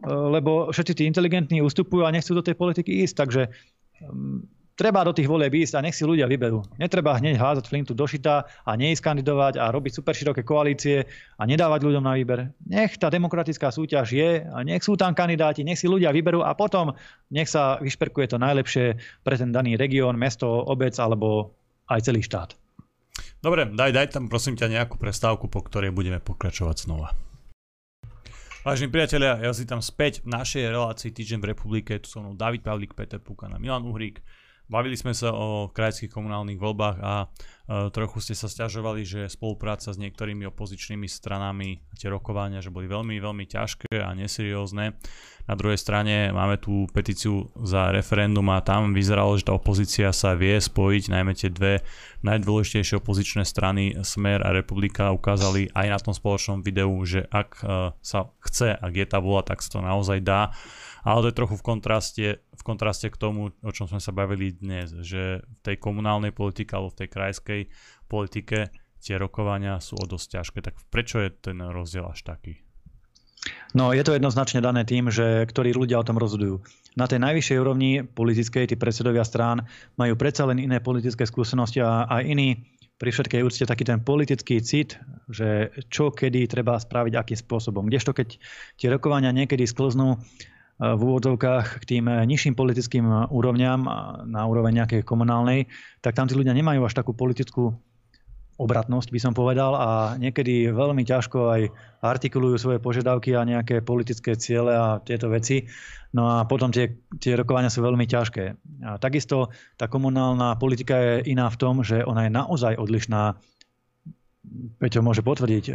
lebo všetci tí inteligentní ustupujú a nechcú do tej politiky ísť. Takže um, treba do tých volieb ísť a nech si ľudia vyberú. Netreba hneď házať flintu do šita a neísť kandidovať a robiť super široké koalície a nedávať ľuďom na výber. Nech tá demokratická súťaž je a nech sú tam kandidáti, nech si ľudia vyberú a potom nech sa vyšperkuje to najlepšie pre ten daný región, mesto, obec alebo aj celý štát. Dobre, daj, daj tam prosím ťa nejakú prestávku, po ktorej budeme pokračovať znova. Vážení priatelia, ja si tam späť v našej relácii Týždeň v republike. Tu som David Pavlik, Peter Pukan a Milan Uhrík. Bavili sme sa o krajských komunálnych voľbách a e, trochu ste sa sťažovali, že spolupráca s niektorými opozičnými stranami, tie rokovania, že boli veľmi, veľmi ťažké a neseriózne. Na druhej strane máme tú petíciu za referendum a tam vyzeralo, že tá opozícia sa vie spojiť, najmä tie dve najdôležitejšie opozičné strany Smer a Republika ukázali aj na tom spoločnom videu, že ak e, sa chce, ak je tá vôľa, tak sa to naozaj dá. Ale to je trochu v kontraste, v kontraste k tomu, o čom sme sa bavili dnes, že v tej komunálnej politike alebo v tej krajskej politike tie rokovania sú o dosť ťažké. Tak prečo je ten rozdiel až taký? No, je to jednoznačne dané tým, že ktorí ľudia o tom rozhodujú. Na tej najvyššej úrovni politickej, tí predsedovia strán majú predsa len iné politické skúsenosti a aj iní pri všetkej úcte taký ten politický cit, že čo kedy treba spraviť, akým spôsobom. Kdežto keď tie rokovania niekedy sklznú v úvodzovkách k tým nižším politickým úrovňam na úroveň nejakej komunálnej, tak tam tí ľudia nemajú až takú politickú obratnosť, by som povedal, a niekedy veľmi ťažko aj artikulujú svoje požiadavky a nejaké politické ciele a tieto veci. No a potom tie, tie rokovania sú veľmi ťažké. A takisto tá komunálna politika je iná v tom, že ona je naozaj odlišná. Peťo môže potvrdiť,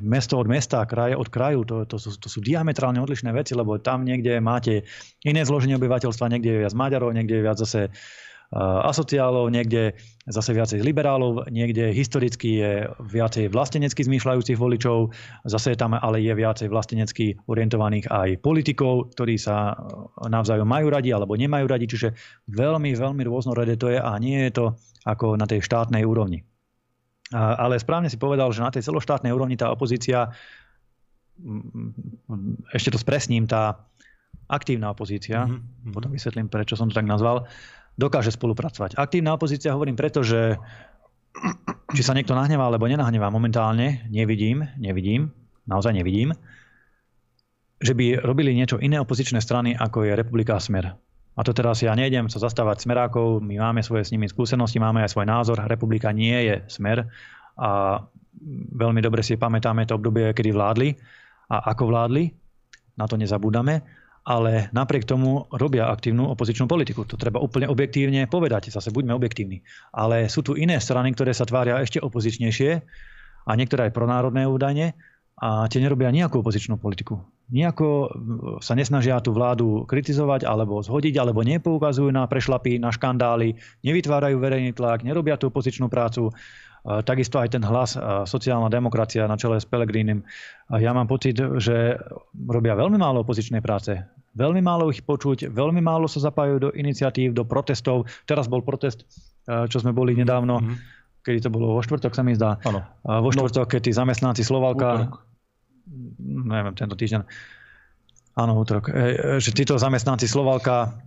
mesto od mesta, kraj od kraju, to, to, sú, to sú diametrálne odlišné veci, lebo tam niekde máte iné zloženie obyvateľstva, niekde je viac Maďarov, niekde je viac zase asociálov, niekde zase viacej liberálov, niekde historicky je viacej vlastenecky zmýšľajúcich voličov, zase tam ale je viacej vlastenecky orientovaných aj politikov, ktorí sa navzájom majú radi alebo nemajú radi, čiže veľmi, veľmi rôznorodé to je a nie je to ako na tej štátnej úrovni. Ale správne si povedal, že na tej celoštátnej úrovni tá opozícia, ešte to spresním, tá aktívna opozícia, mm-hmm. potom vysvetlím, prečo som to tak nazval, dokáže spolupracovať. Aktívna opozícia hovorím preto, že či sa niekto nahnevá alebo nenahnevá momentálne, nevidím, nevidím, naozaj nevidím, že by robili niečo iné opozičné strany, ako je Republika a Smer. A to teraz ja nejdem sa zastávať Smerákov, my máme svoje s nimi skúsenosti, máme aj svoj názor, Republika nie je Smer a veľmi dobre si pamätáme to obdobie, kedy vládli a ako vládli, na to nezabúdame, ale napriek tomu robia aktívnu opozičnú politiku. To treba úplne objektívne povedať, zase buďme objektívni. Ale sú tu iné strany, ktoré sa tvária ešte opozičnejšie a niektoré aj pronárodné údajne, a tie nerobia nejakú opozičnú politiku. Nejako sa nesnažia tú vládu kritizovať alebo zhodiť, alebo nepoukazujú na prešlapy, na škandály, nevytvárajú verejný tlak, nerobia tú opozičnú prácu. Takisto aj ten hlas, sociálna demokracia na čele s Pelegrínim. Ja mám pocit, že robia veľmi málo opozičnej práce. Veľmi málo ich počuť, veľmi málo sa zapájajú do iniciatív, do protestov. Teraz bol protest, čo sme boli nedávno, mm-hmm. kedy to bolo vo štvrtok, sa mi zdá. Ano. Vo štvrtok, keď tí zamestnanci Slovalka... Útork. neviem, tento týždeň, áno, útorok, že títo zamestnanci Slovalka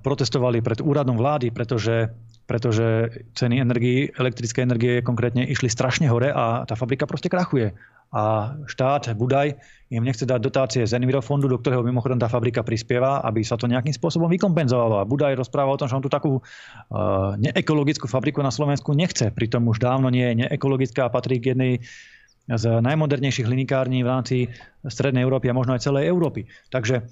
protestovali pred úradom vlády, pretože, pretože ceny energií, elektrické energie konkrétne išli strašne hore a tá fabrika proste krachuje. A štát, Budaj, im nechce dať dotácie z Envirofondu, do ktorého mimochodom tá fabrika prispieva, aby sa to nejakým spôsobom vykompenzovalo. A Budaj rozpráva o tom, že on tu takú neekologickú fabriku na Slovensku nechce. Pritom už dávno nie je neekologická a patrí k jednej z najmodernejších hlinikární v rámci Strednej Európy a možno aj celej Európy. Takže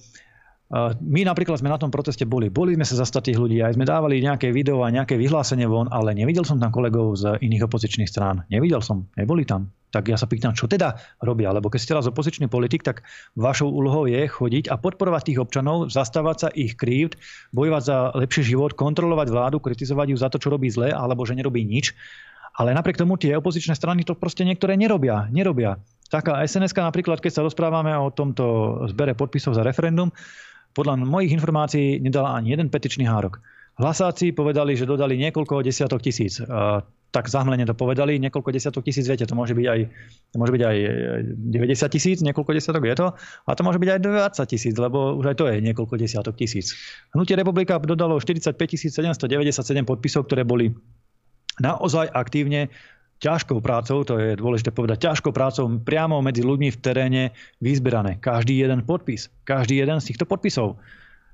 my napríklad sme na tom proteste boli. Boli sme sa zastať tých ľudí, aj sme dávali nejaké video a nejaké vyhlásenie von, ale nevidel som tam kolegov z iných opozičných strán. Nevidel som, neboli tam. Tak ja sa pýtam, čo teda robia? Lebo keď ste teraz opozičný politik, tak vašou úlohou je chodiť a podporovať tých občanov, zastávať sa ich krívd, bojovať za lepší život, kontrolovať vládu, kritizovať ju za to, čo robí zle, alebo že nerobí nič. Ale napriek tomu tie opozičné strany to proste niektoré nerobia. nerobia. Taká es en eska napríklad, keď sa rozprávame o tomto zbere podpisov za referendum, podľa mojich informácií nedala ani jeden petičný hárok. Hlasáci povedali, že dodali niekoľko desiatok tisíc. Tak zahmlene to povedali, niekoľko desiatok tisíc, viete, to môže byť aj, môže byť aj deväťdesiat tisíc, niekoľko desiatok je to, a to môže byť aj dvadsať tisíc, lebo už aj to je niekoľko desiatok tisíc. Hnutie Republika dodalo štyridsaťpäťtisíc sedemstodeväťdesiatsedem podpisov, ktoré boli naozaj aktívne ťažkou prácou, to je dôležité povedať, ťažkou prácou priamo medzi ľuďmi v teréne vyzberané. Každý jeden podpis, každý jeden z týchto podpisov.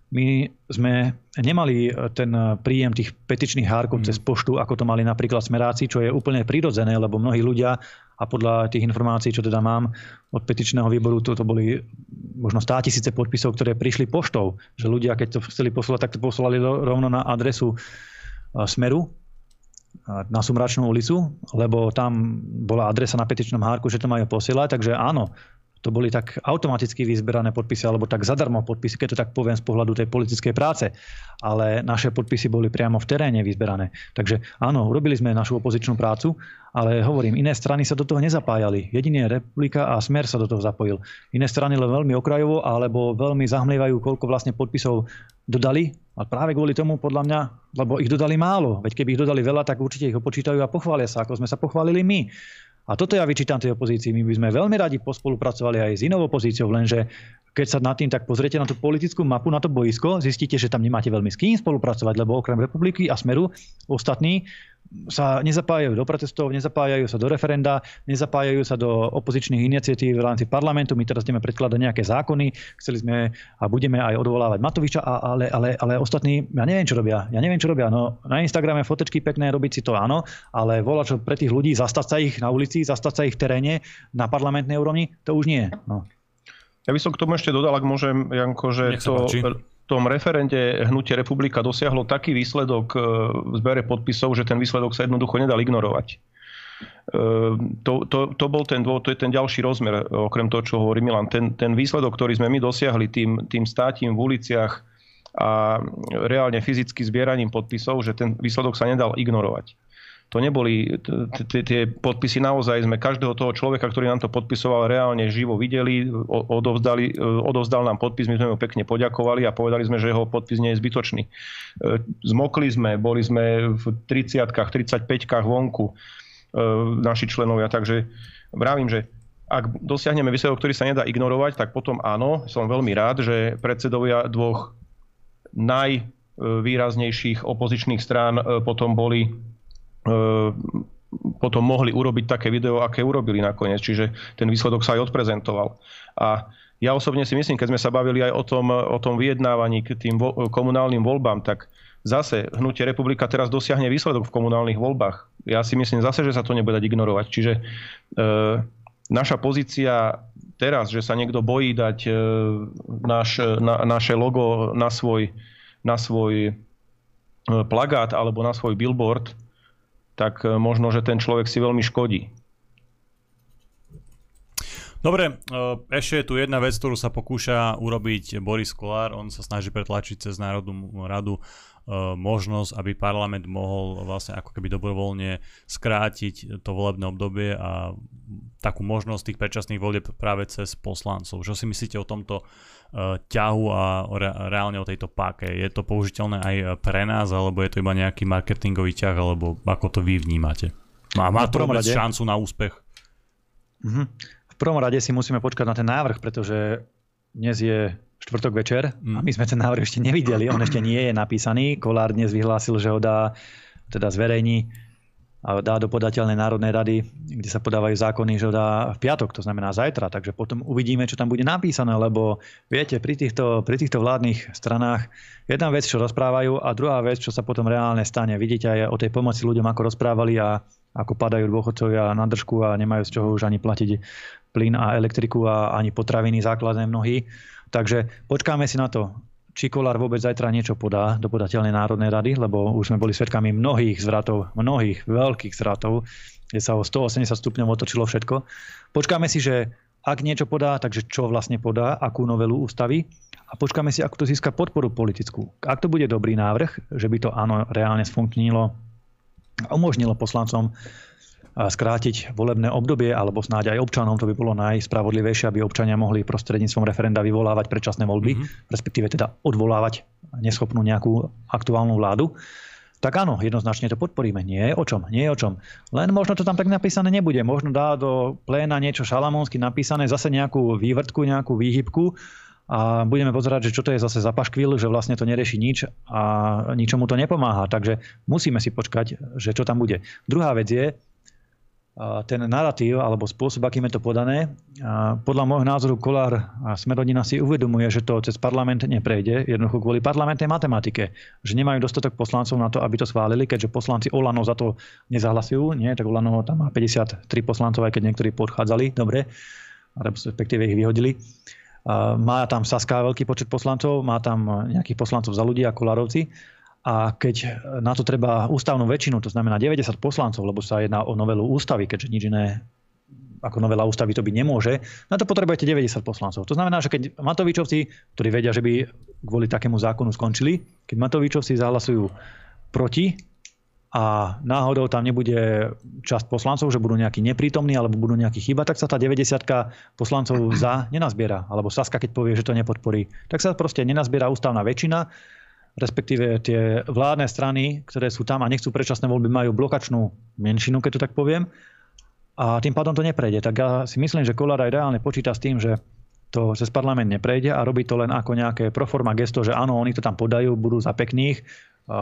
My sme nemali ten príjem tých petičných hárkov mm. cez poštu, ako to mali napríklad smeráci, čo je úplne prirodzené, lebo mnohí ľudia, a podľa tých informácií, čo teda mám od petičného výboru, toto boli možno státisíce podpisov, ktoré prišli poštou. Že ľudia, keď to chceli poslať, tak to poslali rovno na adresu Smeru, na Sumračnú ulicu, lebo tam bola adresa na petičnom hárku, že to majú posielať, takže áno. To boli tak automaticky vyzberané podpisy, alebo tak zadarmo podpisy, keď to tak poviem z pohľadu tej politickej práce. Ale naše podpisy boli priamo v teréne vyzberané. Takže áno, urobili sme našu opozičnú prácu, ale hovorím, iné strany sa do toho nezapájali. Jedine Republika a Smer sa do toho zapojil. Iné strany len veľmi okrajovo, alebo veľmi zahmlievajú, koľko vlastne podpisov dodali. A práve kvôli tomu, podľa mňa, lebo ich dodali málo. Veď keby ich dodali veľa, tak určite ich opočítajú a pochvália sa, ako sme sa pochválili my. A toto ja vyčítam tej opozícii. My by sme veľmi radi pospolupracovali aj s inou opozíciou, lenže keď sa nad tým tak pozriete na tú politickú mapu, na to boisko, zistíte, že tam nemáte veľmi s kým spolupracovať, lebo okrem Republiky a Smeru ostatní sa nezapájajú do protestov, nezapájajú sa do referenda, nezapájajú sa do opozičných iniciatív v rámci parlamentu. My teraz ideme predkladať nejaké zákony, chceli sme a budeme aj odvolávať Matoviča, ale, ale, ale ostatní, ja neviem, čo robia. Ja neviem, čo robia. No, na Instagrame fotečky pekné, robiť si to áno, ale volačo pre tých ľudí, zastať sa ich na ulici, zastať sa ich v teréne, na parlamentnej úrovni, to už nie. No. Ja by som k tomu ešte dodal, ak môžem, Janko, že to... V tom referende Hnutie Republika dosiahlo taký výsledok v zbere podpisov, že ten výsledok sa jednoducho nedal ignorovať. To, to, to bol ten dôvod, to je ten ďalší rozmer, okrem toho, čo hovorí Milan. Ten, ten výsledok, ktorý sme my dosiahli tým, tým státím v uliciach a reálne fyzicky zbieraním podpisov, že ten výsledok sa nedal ignorovať. To neboli, tie podpisy naozaj sme každého toho človeka, ktorý nám to podpisoval, reálne živo videli, odovzdali, odovzdal nám podpis, my sme mu pekne poďakovali a povedali sme, že jeho podpis nie je zbytočný. Zmokli sme, boli sme v tridsiatkach, tridsaťpäťkach vonku naši členovia, takže vravím, že ak dosiahneme výsledok, ktorý sa nedá ignorovať, tak potom áno, som veľmi rád, že predsedovia dvoch najvýraznejších opozičných strán potom boli potom mohli urobiť také video, aké urobili nakoniec. Čiže ten výsledok sa aj odprezentoval. A ja osobne si myslím, keď sme sa bavili aj o tom, o tom vyjednávaní k tým komunálnym voľbám, tak zase Hnutie Republika teraz dosiahne výsledok v komunálnych voľbách. Ja si myslím zase, že sa to nebude dať ignorovať. Čiže e, naša pozícia teraz, že sa niekto bojí dať e, naš, na, naše logo na svoj, na svoj plagát alebo na svoj billboard, tak možno, že ten človek si veľmi škodí. Dobre, ešte je tu jedna vec, ktorú sa pokúša urobiť Boris Kollár. On sa snaží pretlačiť cez Národnú radu možnosť, aby parlament mohol vlastne ako keby dobrovoľne skrátiť to volebné obdobie a takú možnosť tých predčasných volieb práve cez poslancov. Čo si myslíte o tomto ťahu a reálne o tejto páke? Je to použiteľné aj pre nás, alebo je to iba nejaký marketingový ťah, alebo ako to vy vnímate? Má, má to vôbec šancu na úspech? Mhm. V prvom rade si musíme počkať na ten návrh, pretože dnes je štvrtok večer a my sme ten návrh ešte nevideli, on ešte nie je napísaný. Kollár dnes vyhlásil, že ho dá, teda zverejní a dá do podateľnej Národnej rady, kde sa podávajú zákony, že ho dá v piatok, to znamená zajtra. Takže potom uvidíme, čo tam bude napísané, lebo viete, pri týchto, pri týchto vládnych stranách jedna vec, čo rozprávajú, a druhá vec, čo sa potom reálne stane. Vidíte aj o tej pomoci ľuďom, ako rozprávali a ako padajú dôchodcovia na držku a nemajú z čoho už ani platiť plyn a elektriku a ani potraviny základné mnohí. Takže počkáme si na to, či Kollár vôbec zajtra niečo podá do podateľnej Národnej rady, lebo už sme boli svedkami mnohých zvratov, mnohých veľkých zvratov, kde sa o stoosemdesiat stupňov otočilo všetko. Počkáme si, že ak niečo podá, takže čo vlastne podá, akú novelu ústavy, a počkáme si, ako to získa podporu politickú. Ak to bude dobrý návrh, že by to áno reálne sfunkčnilo umožnilo poslancom skrátiť volebné obdobie, alebo snáď aj občanom, to by bolo najspravodlivejšie, aby občania mohli prostredníctvom referenda vyvolávať predčasné voľby, mm-hmm. respektíve teda odvolávať neschopnú nejakú aktuálnu vládu. Tak áno, jednoznačne to podporíme. Nie je o čom, nie je o čom. Len možno to tam tak napísané nebude. Možno dá do pléna niečo šalamónsky napísané, zase nejakú vývrtku, nejakú výhybku a budeme pozerať, že čo to je zase za paškvil, že vlastne to nerieši nič a ničomu to nepomáha. Takže musíme si počkať, že čo tam bude. Druhá vec je, ten narratív alebo spôsob, akým je to podané. Podľa môjho názoru Kollár a Sme Rodina si uvedomuje, že to cez parlament neprejde, jednoducho kvôli parlamentnej matematike, že nemajú dostatok poslancov na to, aby to schválili, keďže poslanci Olano za to nezahlasujú, nie, tak Olano tam má päťdesiattri poslancov, aj keď niektorí podchádzali, dobre, respektíve ich vyhodili. Má tam Saská veľký počet poslancov, má tam nejakých poslancov za ľudí a Kollárovci. A keď na to treba ústavnú väčšinu, to znamená deväťdesiat poslancov, lebo sa jedná o novelu ústavy, keďže nič iné ako novela ústavy to byť nemôže, na to potrebujete deväťdesiat poslancov. To znamená, že keď Matovičovci, ktorí vedia, že by kvôli takému zákonu skončili, keď Matovičovci zahlasujú proti a náhodou tam nebude časť poslancov, že budú nejakí neprítomní alebo budú nejakí chyba, tak sa tá deväťdesiatka poslancov za nenazbiera. Alebo Saska, keď povie, že to nepodporí, tak sa proste nenazbiera ústavná väčšina. Respektíve tie vládne strany, ktoré sú tam a nechcú predčasné voľby, majú blokačnú menšinu, keď to tak poviem. A tým pádom to neprejde. Tak ja si myslím, že Kollár aj reálne počíta s tým, že to cez parlament neprejde a robí to len ako nejaké proforma gesto, že áno, oni to tam podajú, budú za pekných,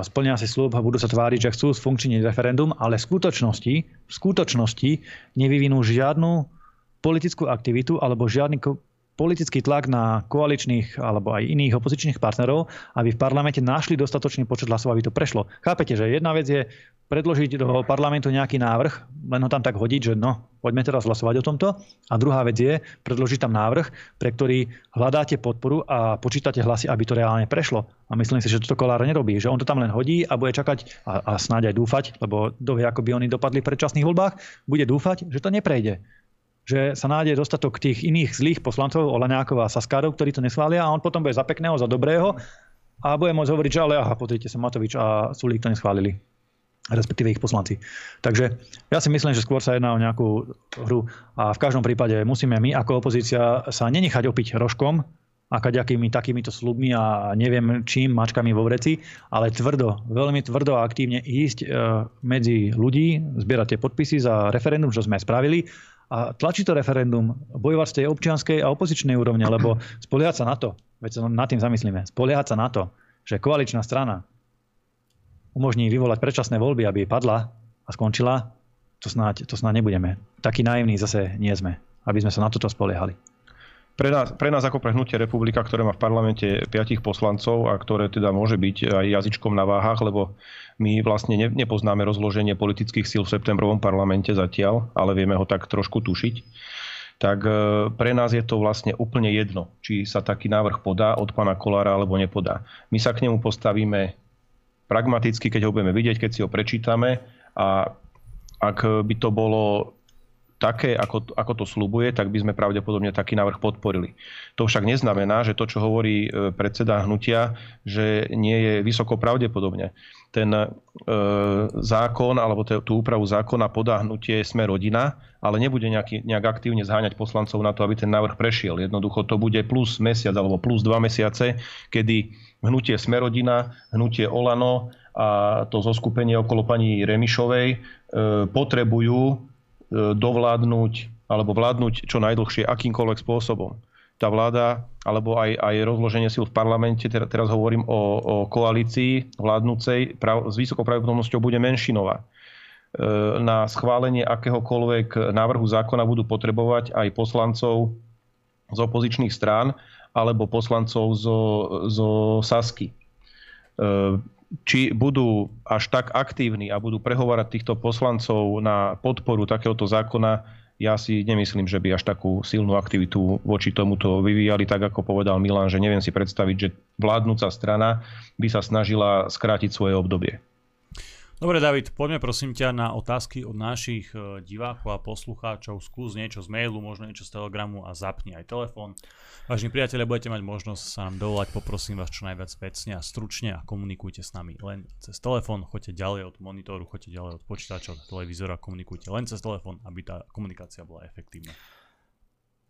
splnia si sľub a budú sa tváriť, že chcú sfunkčniť referendum, ale v skutočnosti, v skutočnosti nevyvinú žiadnu politickú aktivitu alebo žiadny politický tlak na koaličných alebo aj iných opozičných partnerov, aby v parlamente našli dostatočný počet hlasov, aby to prešlo. Chápete, že jedna vec je predložiť do parlamentu nejaký návrh, len ho tam tak hodiť, že no, poďme teraz hlasovať o tomto. A druhá vec je predložiť tam návrh, pre ktorý hľadáte podporu a počítate hlasy, aby to reálne prešlo. A myslím si, že toto Kollár nerobí, že on to tam len hodí a bude čakať a, a snáď aj dúfať, lebo dovie, ako by oni dopadli v predčasných voľbách, bude dúfať, že to neprejde. Že sa nájde dostatok tých iných zlých poslancov, Olaňákov a Saskárov, ktorí to neschvália a on potom bude za pekného, za dobrého a bude môcť hovoriť, že ale aha, pozrite sa, Matovič a Sulík to neschválili, respektíve ich poslanci. Takže ja si myslím, že skôr sa jedná o nejakú hru a v každom prípade musíme my ako opozícia sa nenechať opiť rožkom a kaďakými takýmito sľubmi a neviem čím, mačkami vo vreci, ale tvrdo, veľmi tvrdo a aktívne ísť medzi ľudí, zbierať tie podpisy za referendum, čo sme spravili, a tlačí to referendum, bojovať z tej občianskej a opozičnej úrovne, lebo spoliehať sa na to, veď sa nad tým zamyslíme, spoliehať sa na to, že koaličná strana umožní vyvolať predčasné voľby, aby padla a skončila, to snáď, to snáď nebudeme. Takí naivní zase nie sme, aby sme sa na toto spoliehali. Pre nás, pre nás ako pre Hnutie Republika, ktoré má v parlamente piatich poslancov a ktoré teda môže byť aj jazyčkom na váhach, lebo my vlastne ne, nepoznáme rozloženie politických síl v septembrovom parlamente zatiaľ, ale vieme ho tak trošku tušiť. Tak pre nás je to vlastne úplne jedno, či sa taký návrh podá od pána Kollára alebo nepodá. My sa k nemu postavíme pragmaticky, keď ho budeme vidieť, keď si ho prečítame a ak by to bolo také, ako, ako to sľubuje, tak by sme pravdepodobne taký návrh podporili. To však neznamená, že to, čo hovorí predseda hnutia, že nie je vysoko pravdepodobne. Ten e, zákon, alebo t- tú úpravu zákona podá hnutie Sme Rodina, ale nebude nejaký, nejak aktívne zháňať poslancov na to, aby ten návrh prešiel. Jednoducho to bude plus mesiac, alebo plus dva mesiace, kedy hnutie Sme Rodina, hnutie Olano a to zoskupenie okolo pani Remišovej e, potrebujú dovládnuť alebo vládnuť čo najdlhšie akýmkoľvek spôsobom. Tá vláda, alebo aj, aj rozloženie síl v parlamente, ter, teraz hovorím o, o koalícii vládnucej, prav, s vysokou pravdepodobnosťou bude menšinová. E, na schválenie akéhokoľvek návrhu zákona budú potrebovať aj poslancov z opozičných strán alebo poslancov zo, zo Sasky. E, Či budú až tak aktívni a budú prehovárať týchto poslancov na podporu takéhoto zákona, ja si nemyslím, že by až takú silnú aktivitu voči tomuto vyvíjali, tak ako povedal Milan, že neviem si predstaviť, že vládnúca strana by sa snažila skrátiť svoje obdobie. Dobre, David, poďme prosím ťa na otázky od našich divákov a poslucháčov. Skús niečo z mailu, možno niečo z Telegramu a zapni aj telefón. Vážení priatelia, budete mať možnosť sa nám dovolať. Poprosím vás čo najviac vecne a stručne a komunikujte s nami len cez telefón. Choďte ďalej od monitoru, choďte ďalej od počítača, od televízora, komunikujte len cez telefón, aby tá komunikácia bola efektívna.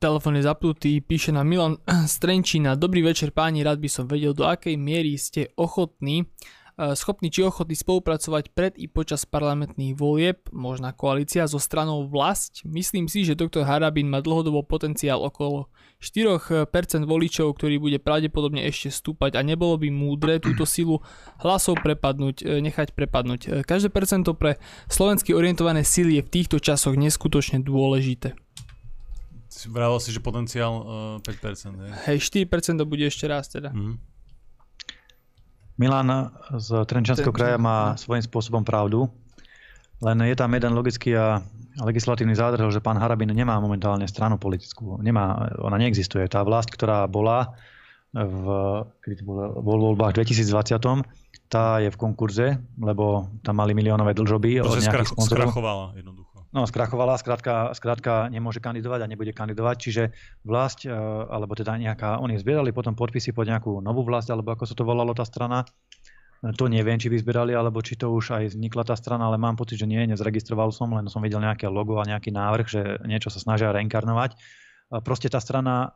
Telefón je zapnutý, píše na Milan z Trenčína. Dobrý večer páni, rád by som vedel, do akej miery ste ochotní, schopní či ochotní spolupracovať pred i počas parlamentných volieb, možná koalícia so stranou Vlasť. Myslím si, že doktor Harabin má dlhodobo potenciál okolo štyri percentá voličov, ktorý bude pravdepodobne ešte stúpať a nebolo by múdre túto silu hlasov prepadnúť, nechať prepadnúť. Každé percento pre slovensky orientované síly je v týchto časoch neskutočne dôležité. Vrával si, že potenciál uh, päť percent. Je. Hej, štyri percent bude ešte raz teda. Mm. Milan z Trenčianskeho Trenčia. kraja má svojím spôsobom pravdu. Len je tam jeden logický a legislatívny zádrhel, že pán Harabin nemá momentálne stranu politickú. Nemá, ona neexistuje. Tá Vlasť, ktorá bola v, keď bolo, vo voľbách dvetisícdvadsať, tá je v konkurze, lebo tam mali miliónové dlžoby. Skrach, skrachovala jednoducho. No, skrachovala, skrátka, skrátka nemôže kandidovať a nebude kandidovať, čiže Vlasť, alebo teda nejaká, oni zbierali potom podpisy pod nejakú novú Vlasť, alebo ako sa to volalo tá strana, to neviem, či vyzbierali, alebo či to už aj vznikla tá strana, ale mám pocit, že nie, nezaregistroval som, len som videl nejaké logo a nejaký návrh, že niečo sa snažia reinkarnovať. Proste tá strana,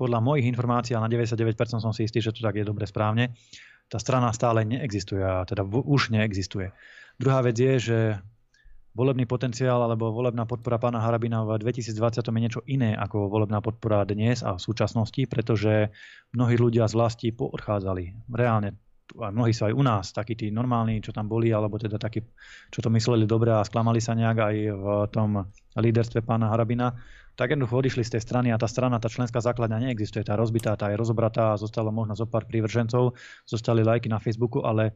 podľa mojich informácií, a na deväťdesiatdeväť percent som si istý, že to tak je dobre správne, tá strana stále neexistuje, a teda už neexistuje. Druhá vec je, že volebný potenciál alebo volebná podpora pána Harabina v dvetisícdvadsať je niečo iné ako volebná podpora dnes a v súčasnosti, pretože mnohí ľudia z Vlasti poodchádzali. Reálne, a mnohí sú aj u nás, takí tí normálni, čo tam boli, alebo teda takí, čo to mysleli dobre a sklamali sa nejak aj v tom líderstve pána Harabina, tak jednoducho odišli z tej strany a tá strana, tá členská základňa neexistuje, tá rozbitá, tá je rozobratá, zostalo možno zo pár prívržencov, zostali lajky na Facebooku, ale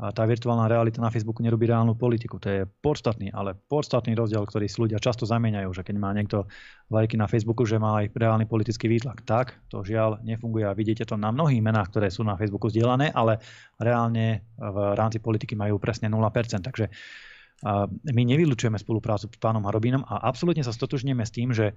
a tá virtuálna realita na Facebooku nerobí reálnu politiku. To je podstatný, ale podstatný rozdiel, ktorý si ľudia často zamieňajú, že keď má niekto lajky na Facebooku, že má aj reálny politický výtlak. Tak, to žiaľ nefunguje a vidíte to na mnohých menách, ktoré sú na Facebooku zdieľané, ale reálne v rámci politiky majú presne nula percent. Takže my nevylučujeme spoluprácu s pánom Harabinom a absolútne sa stotožníme s tým, že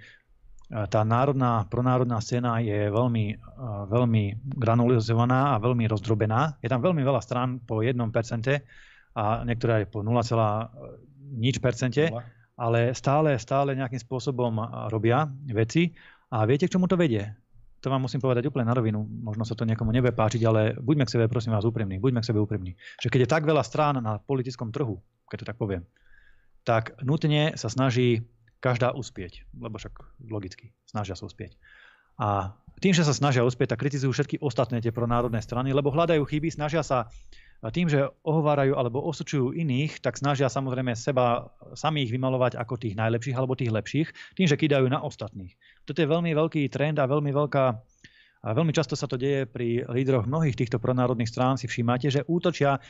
tá národná, pronárodná scéna je veľmi, veľmi granulizovaná a veľmi rozdrobená. Je tam veľmi veľa strán po jednom percente a niektoré aj po nula celá nič percente, ale stále, stále nejakým spôsobom robia veci. A viete, k čomu to vedie? To vám musím povedať úplne na rovinu. Možno sa to niekomu nebude páčiť, ale buďme k sebe, prosím vás, úprimní. Buďme k sebe úprimní. Že keď je tak veľa strán na politickom trhu, keď to tak poviem, tak nutne sa snaží každá uspieť, lebo však logicky snažia sa uspieť. A tým, že sa snažia uspieť, tak kritizujú všetky ostatné tie pronárodné strany, lebo hľadajú chyby, snažia sa tým, že ohovárajú alebo osučujú iných, tak snažia samozrejme seba samých vymalovať ako tých najlepších alebo tých lepších, tým, že kydajú na ostatných. Toto je veľmi veľký trend a veľmi veľká a veľmi často sa to deje pri lídroch mnohých týchto pronárodných strán, si všímate, že útočia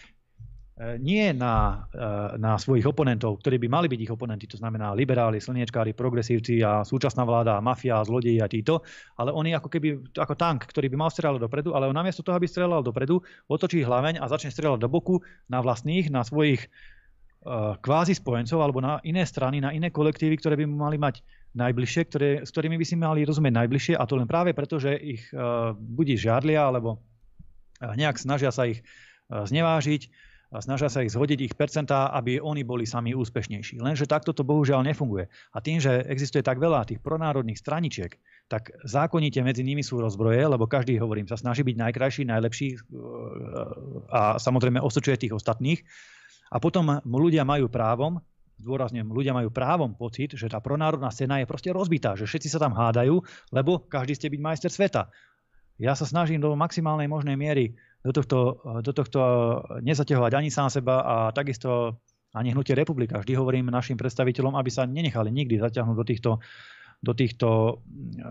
nie na, na svojich oponentov, ktorí by mali byť ich oponenti, to znamená liberáli, slniečkári, progresívci a súčasná vláda, mafia, zlodeji a títo, ale oni ako keby, ako tank, ktorý by mal strieľať dopredu, ale on namiesto toho, aby strieľal dopredu, otočí hlaveň a začne strieľať do boku na vlastných, na svojich uh, kvázi spojencov alebo na iné strany, na iné kolektívy, ktoré by mali mať najbližšie, ktoré, s ktorými by si mali rozumieť najbližšie, a to len práve preto, že ich uh, buď žiadlia alebo uh, nejak snažia sa ich uh, znevážiť, a snažia sa ich zhodiť ich percentá, aby oni boli sami úspešnejší. Lenže takto to bohužiaľ nefunguje. A tým, že existuje tak veľa tých pronárodných straničiek, tak zákonite medzi nimi sú rozbroje, lebo každý, hovorím, sa snaží byť najkrajší, najlepší a samozrejme osočuje tých ostatných. A potom ľudia majú právom, zdôrazňujem, ľudia majú právom pocit, že tá pronárodná scéna je proste rozbitá, že všetci sa tam hádajú, lebo každý chce byť majster sveta. Ja sa snažím do maximálnej možnej miery do tohto, do tohto nezaťahovať ani sám seba a takisto ani Hnutie Republika. Vždy hovorím našim predstaviteľom, aby sa nenechali nikdy zaťahnuť do týchto, do týchto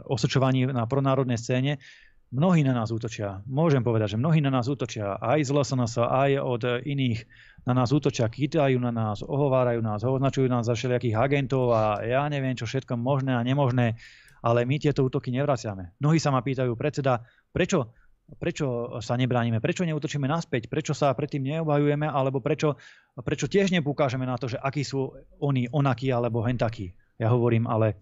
osočovaní na pronárodnej scéne. Mnohí na nás útočia. Môžem povedať, že mnohí na nás útočia. Aj z el es en es, aj od iných na nás útočia. Kytajú na nás, ohovárajú nás, označujú nás za všelijakých agentov a ja neviem, čo všetko možné a nemožné. Ale my tieto útoky nevraciame. Mnohí sa ma pýtajú, predseda, prečo Prečo sa nebránime? Prečo neútočíme naspäť? Prečo sa predtým neobhajujeme? Alebo prečo, prečo tiež nepoukážeme na to, že akí sú oni, onakí alebo hentakí? Ja hovorím, ale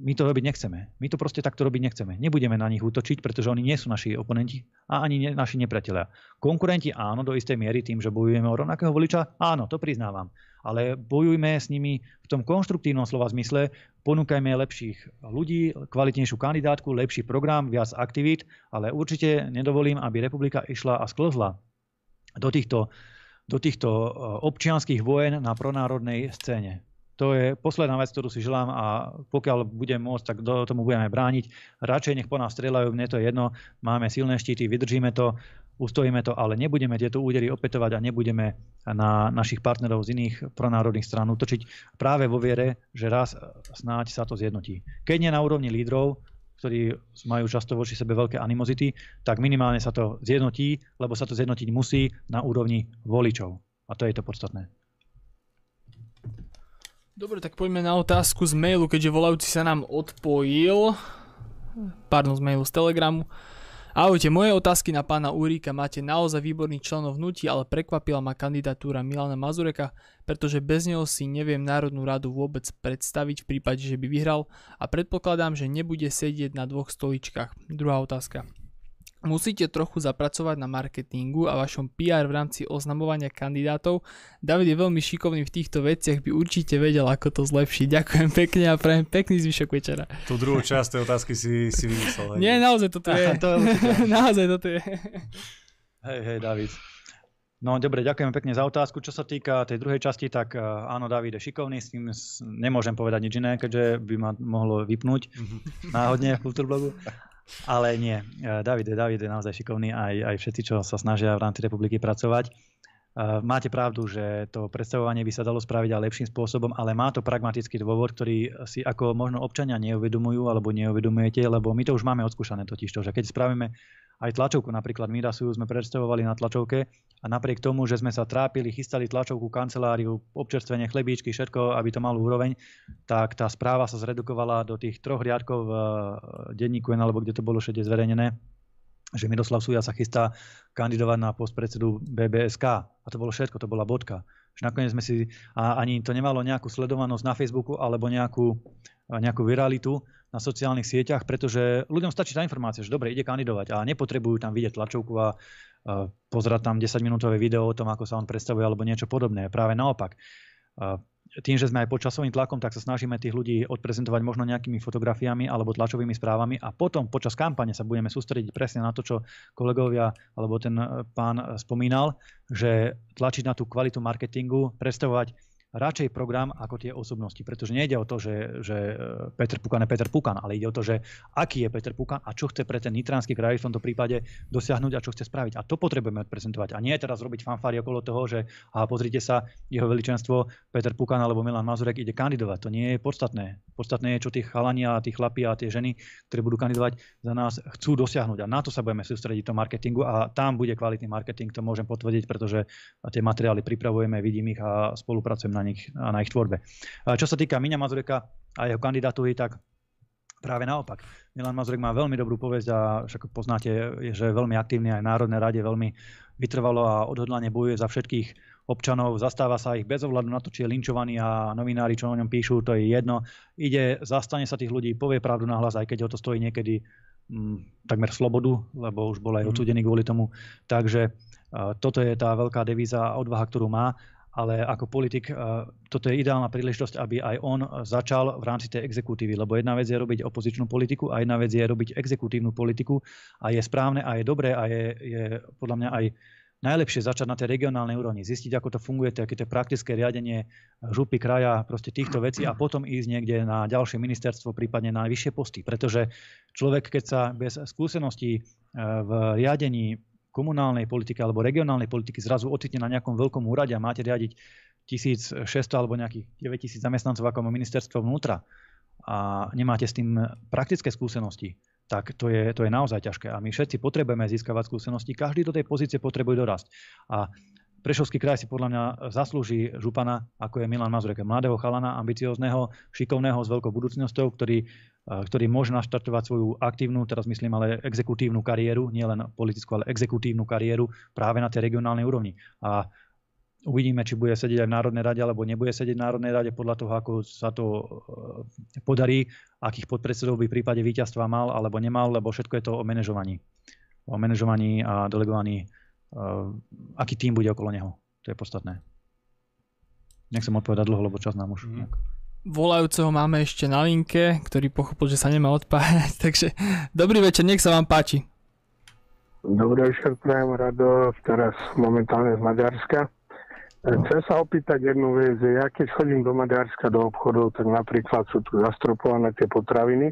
my to robiť nechceme. My to proste takto robiť nechceme. Nebudeme na nich útočiť, pretože oni nie sú naši oponenti a ani ne, naši nepriatelia. Konkurenti áno, do istej miery tým, že bojujeme o rovnakého voliča. Áno, to priznávam. Ale bojujme s nimi v tom konštruktívnom slova zmysle. Ponúkajme lepších ľudí, kvalitnejšiu kandidátku, lepší program, viac aktivít, ale určite nedovolím, aby republika išla a sklzla do týchto, do týchto občianskych vojen na pronárodnej scéne. To je posledná vec, ktorú si želám, a pokiaľ budem môcť, tak do tomu budeme brániť. Radšej nech po nás strieľajú, mne to je jedno. Máme silné štíty, vydržíme to, ustojíme to, ale nebudeme tieto údery opätovať a nebudeme na našich partnerov z iných pronárodných strán útočiť práve vo viere, že raz snáď sa to zjednotí. Keď nie na úrovni lídrov, ktorí majú často voči sebe veľké animozity, tak minimálne sa to zjednotí, lebo sa to zjednotiť musí na úrovni voličov. A to je to podstatné. Dobre, tak poďme na otázku z mailu, keďže volajúci sa nám odpojil. Pardon, z mailu, z Telegramu. Ahojte, moje otázky na pána Uhríka. Máte naozaj výborný členov vnutí, ale prekvapila ma kandidatúra Milana Mazureka, pretože bez neho si neviem Národnú radu vôbec predstaviť v prípade, že by vyhral, a predpokladám, že nebude sedieť na dvoch stoličkách. Druhá otázka. Musíte trochu zapracovať na marketingu a vašom pé er v rámci oznamovania kandidátov. David je veľmi šikovný v týchto veciach, by určite vedel, ako to zlepšiť. Ďakujem pekne a prajem pekný zvyšok večera. Tú druhú časť tej otázky si, si vymyslel. Nie, naozaj toto je. To je naozaj toto je. Hej, hej, David. No dobre, ďakujem pekne za otázku. Čo sa týka tej druhej časti, tak áno, David je šikovný, s tým nemôžem povedať nič iné, keďže by ma mohlo vypnúť náhodne v Kultúrblogu. Ale nie, David je, David je naozaj šikovný, aj, aj všetci, čo sa snažia v rámci republiky pracovať. Máte pravdu, že to predstavovanie by sa dalo spraviť aj lepším spôsobom, ale má to pragmatický dôvod, ktorý si ako možno občania neuvedomujú alebo neuvedomujete, lebo my to už máme odskúšané totižto, že keď spravíme aj tlačovku, napríklad my Rasuju sme predstavovali na tlačovke a napriek tomu, že sme sa trápili, chystali tlačovku, kanceláriu, občerstvenie, chlebíčky, všetko, aby to malo úroveň, tak tá správa sa zredukovala do tých troch riadkov v denníku en, alebo kde to bolo všade zverejnené, že Miroslav Suja sa chystá kandidovať na post predsedu bé bé es ká. A to bolo všetko, to bola bodka. Že nakoniec sme si, a ani to nemalo nejakú sledovanosť na Facebooku alebo nejakú, nejakú viralitu na sociálnych sieťach, pretože ľuďom stačí tá informácia, že dobre, ide kandidovať a nepotrebujú tam vidieť tlačovku a pozerať tam desaťminútové video o tom, ako sa on predstavuje alebo niečo podobné. Práve naopak. Tým, že sme aj pod časovým tlakom, tak sa snažíme tých ľudí odprezentovať možno nejakými fotografiami alebo tlačovými správami a potom počas kampane sa budeme sústrediť presne na to, čo kolegovia alebo ten pán spomínal, že tlačiť na tú kvalitu marketingu, predstavovať radšej program ako tie osobnosti, pretože nejde o to, že, že Peter Pukan je Peter Pukan, ale ide o to, že aký je Peter Pukan a čo chce pre ten Nitriansky kraj v tomto prípade dosiahnuť a čo chce spraviť. A to potrebujeme odprezentovať. A nie teraz robiť fanfári okolo toho, že aha, pozrite sa, jeho veličenstvo Peter Pukan alebo Milan Mazurek ide kandidovať. To nie je podstatné. Podstatné je, čo tí chalania, tí chlapí a tie ženy, ktoré budú kandidovať za nás, chcú dosiahnuť. A na to sa budeme sústrediť v tom marketingu a tam bude kvalitný marketing, to môžem potvrdiť, pretože tie materiály pripravujeme, vidím ich a spolupracujem na nich, na ich tvorbe. Čo sa týka Miňa Mazureka a jeho kandidatúry, tak práve naopak. Milan Mazurek má veľmi dobrú povesť a však poznáte, že je veľmi aktívny aj v Národnej rade, veľmi vytrvalo a odhodlane bojuje za všetkých občanov, zastáva sa ich bez ohľadu na to, či je linčovaný a novinári, čo o ňom píšu, to je jedno. Ide, zastane sa tých ľudí, povie pravdu nahlas, aj keď ho to stojí niekedy m, takmer slobodu, lebo už bol aj odsúdený kvôli tomu. Takže uh, toto je tá veľká devíza a odvaha, ktorú má. Ale ako politik, toto je ideálna príležitosť, aby aj on začal v rámci tej exekutívy. Lebo jedna vec je robiť opozičnú politiku a jedna vec je robiť exekutívnu politiku. A je správne a je dobré a je, je podľa mňa aj najlepšie začať na tej regionálnej úrovni. Zistiť, ako to funguje, aké to je praktické riadenie župy, kraja, proste týchto vecí a potom ísť niekde na ďalšie ministerstvo, prípadne na vyššie posty. Pretože človek, keď sa bez skúseností v riadení komunálnej politiky alebo regionálnej politiky zrazu ocitne na nejakom veľkom úrade a máte riadiť tisícšesťsto alebo nejakých deväťtisíc zamestnancov ako ministerstvo vnútra a nemáte s tým praktické skúsenosti, tak to je, to je naozaj ťažké. A my všetci potrebujeme získavať skúsenosti, každý do tej pozície potrebuje dorasť. A Prešovský kraj si podľa mňa zaslúži župana, ako je Milan Mazurek, mladého chalana, ambiciózneho, šikovného, s veľkou budúcnosťou, ktorý, ktorý môže naštartovať svoju aktívnu, teraz myslím ale exekutívnu kariéru, nielen politickú, ale exekutívnu kariéru práve na tej regionálnej úrovni. A uvidíme, či bude sedieť aj v Národnej rade, alebo nebude sedieť v Národnej rade podľa toho, ako sa to podarí, akých podpredsedov by v prípade víťazstva mal alebo nemal, lebo všetko je to o manažovaní. O manažovaní a delegovaní, Uh, aký tým bude okolo neho. To je podstatné. Nechcem odpovedať dlho, lebo čas nám už. Mm. Volajúceho máme ešte na linke, ktorý pochopil, že sa nemá odpájať. Takže dobrý večer, nech sa vám páči. Dobrý večer, prajem Rado, teraz momentálne z Maďarska. Chcem sa opýtať jednu vec. Ja keď chodím do Maďarska do obchodov, tak napríklad sú tu zastropované tie potraviny.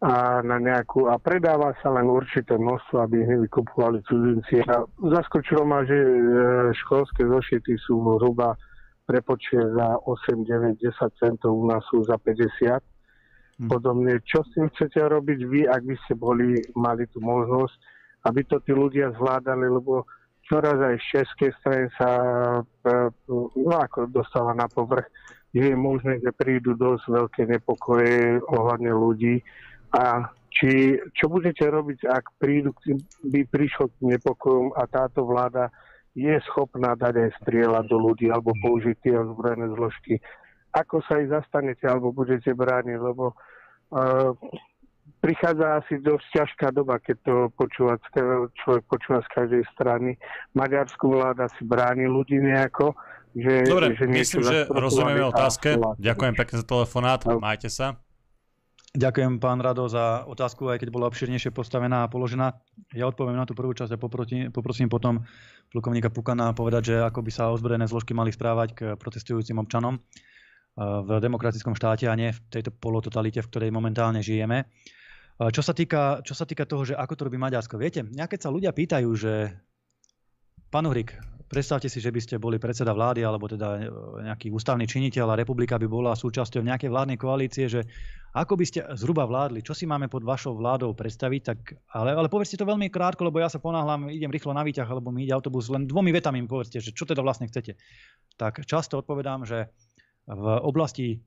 A, na nejakú, a predáva sa len určité množstvo, aby ich nevykupovali cudzinci. A zaskočilo ma, že školské zošity sú zhruba prepočet za osem, deväť, desať centov, u nás sú za päťdesiat. Podobne, čo s tým chcete robiť vy, ak by ste boli, mali tú možnosť, aby to tí ľudia zvládali, lebo čoraz aj z českej strany sa no, ako dostáva na povrch, je možné, že prídu dosť veľké nepokoje ohľadne ľudí. A či, čo budete robiť, ak prídu, by prišlo k nepokojom a táto vláda je schopná dať aj strieľať do ľudí alebo použiť tie ozbrojené zložky? Ako sa ich zastanete alebo budete brániť? Lebo uh, prichádza asi dosť ťažká doba, keď to počúva, človek počúva z každej strany. Maďarskú vláda si bráni ľudí nejako. Že, Dobre, že myslím, že rozumieme otázke. Ďakujem pekne za telefonát. Majte sa. Ďakujem, pán Rado, za otázku, aj keď bola obširnejšie postavená a položená. Ja odpoviem na tú prvú časť a poproti, poprosím potom plukovníka Pukana povedať, že ako by sa ozbrojené zložky mali správať k protestujúcim občanom v demokratickom štáte a nie v tejto polototalite, v ktorej momentálne žijeme. Čo sa týka, čo sa týka toho, že ako to robí Maďarsko, viete, keď sa ľudia pýtajú, že pán Uhrík, predstavte si, že by ste boli predseda vlády alebo teda nejaký ústavný činiteľ a republika by bola súčasťou nejakej vládnej koalície, že ako by ste zhruba vládli, čo si máme pod vašou vládou predstaviť, tak, ale, ale povedzte to veľmi krátko, lebo ja sa ponáhľam, idem rýchlo na výťah, alebo mi ide autobus, len dvomi vetami im povedzte, že čo teda vlastne chcete. Tak často odpovedám, že v oblasti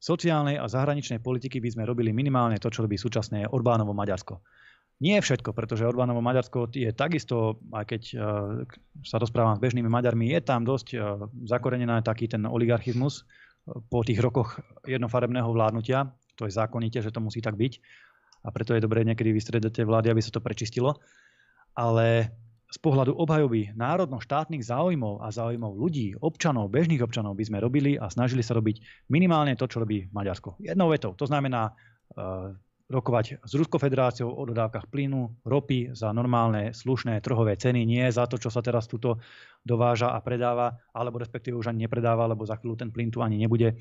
sociálnej a zahraničnej politiky by sme robili minimálne to, čo robí súčasné Orbánovo Maďarsko. Nie všetko, pretože Orbánovo Maďarsko je takisto, aj keď sa rozprávam s bežnými Maďarmi, je tam dosť zakorenený taký ten oligarchizmus po tých rokoch jednofarebného vládnutia. To je zákonite, že to musí tak byť. A preto je dobré niekedy vystriedať tie vlády, aby sa to prečistilo. Ale z pohľadu obhajoby národno-štátnych záujmov a záujmov ľudí, občanov, bežných občanov by sme robili a snažili sa robiť minimálne to, čo robí Maďarsko. Jednou vetou. To znamená rokovať s Ruskou federáciou o dodávkach plynu, ropy za normálne, slušné trhové ceny, nie za to, čo sa teraz tuto dováža a predáva, alebo respektíve už ani nepredáva, lebo za chvíľu ten plyn tu ani nebude.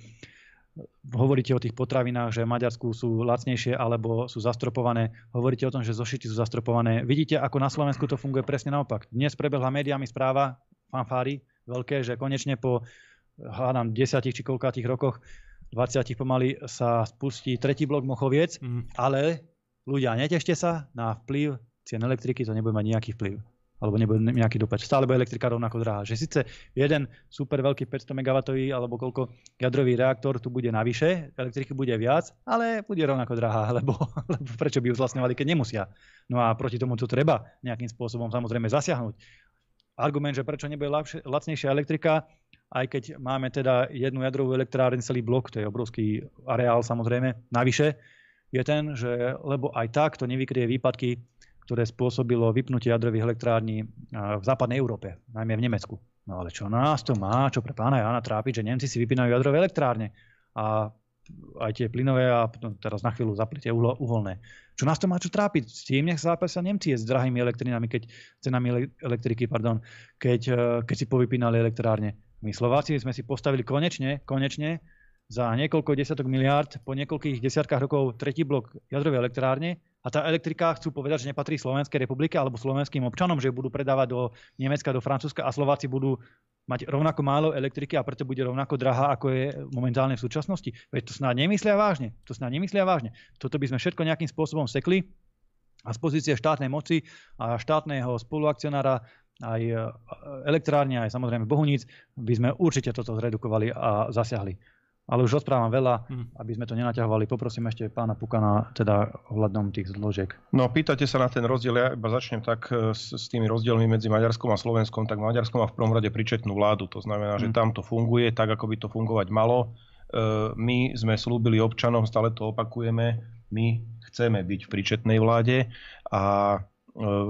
Hovoríte o tých potravinách, že v Maďarsku sú lacnejšie alebo sú zastropované. Hovoríte o tom, že zošity sú zastropované. Vidíte, ako na Slovensku to funguje presne naopak. Dnes prebehla médiami správa, fanfári veľké, že konečne po hádam desiatich či koľkátich rokoch dvadsiatich pomaly sa spustí tretí blok Mochoviec, mm. ale ľudia, netešte sa na vplyv cien elektriky, to nebude mať nejaký vplyv. Alebo nebude nejaký dopad. Stále bude elektrika rovnako drahá. Že síce jeden super veľký päťsto megawatový alebo koľko jadrový reaktor tu bude navyše, elektriky bude viac, ale bude rovnako drahá, lebo, lebo prečo by ju zlastňovali, keď nemusia. No a proti tomu to treba nejakým spôsobom samozrejme zasiahnuť. Argument, že prečo nebude lacnejšia elektrika, aj keď máme teda jednu jadrovú elektráreň, celý blok, to je obrovský areál samozrejme, navyše, je ten, že lebo aj tak to nevykrie výpadky, ktoré spôsobilo vypnutie jadrových elektrární v západnej Európe, najmä v Nemecku. No ale čo nás to má, čo pre pána Jana trápiť, že Nemci si vypínajú jadrové elektrárne a aj tie plynové a potom teraz na chvíľu zaplitie uholné. Čo nás to má čo trápiť? S tým nech zápasia Nemci s drahými elektrinami, keď cenami elektriky, pardon, keď, keď si povypínali elektrárne. My Slováci sme si postavili konečne, konečne za niekoľko desiatok miliárd, po niekoľkých desiatkách rokov tretí blok jadrovej elektrárne a tá elektrika chcú povedať, že nepatrí Slovenskej republike alebo slovenským občanom, že ju budú predávať do Nemecka, do Francúzska a Slováci budú mať rovnako málo elektriky a preto bude rovnako drahá, ako je momentálne v súčasnosti. Veď to snáď nemyslia vážne. To snáď nemyslia vážne. Toto by sme všetko nejakým spôsobom sekli a z pozície štátnej moci a štátneho spoluakcionára aj elektrárne, aj samozrejme Bohunic, by sme určite toto zredukovali a zasiahli. Ale už rozprávam veľa, aby sme to nenaťahovali. Poprosím ešte pána Pukana, teda ohľadom tých zložiek. No, pýtate sa na ten rozdiel. Ja iba začnem tak s, s tými rozdielmi medzi Maďarskom a Slovenskom. Tak Maďarskom má v prvom rade pričetnú vládu. To znamená, že mm. tam to funguje tak, ako by to fungovať malo. E, my sme slúbili občanom, stále to opakujeme. My chceme byť v pričetnej vláde a e,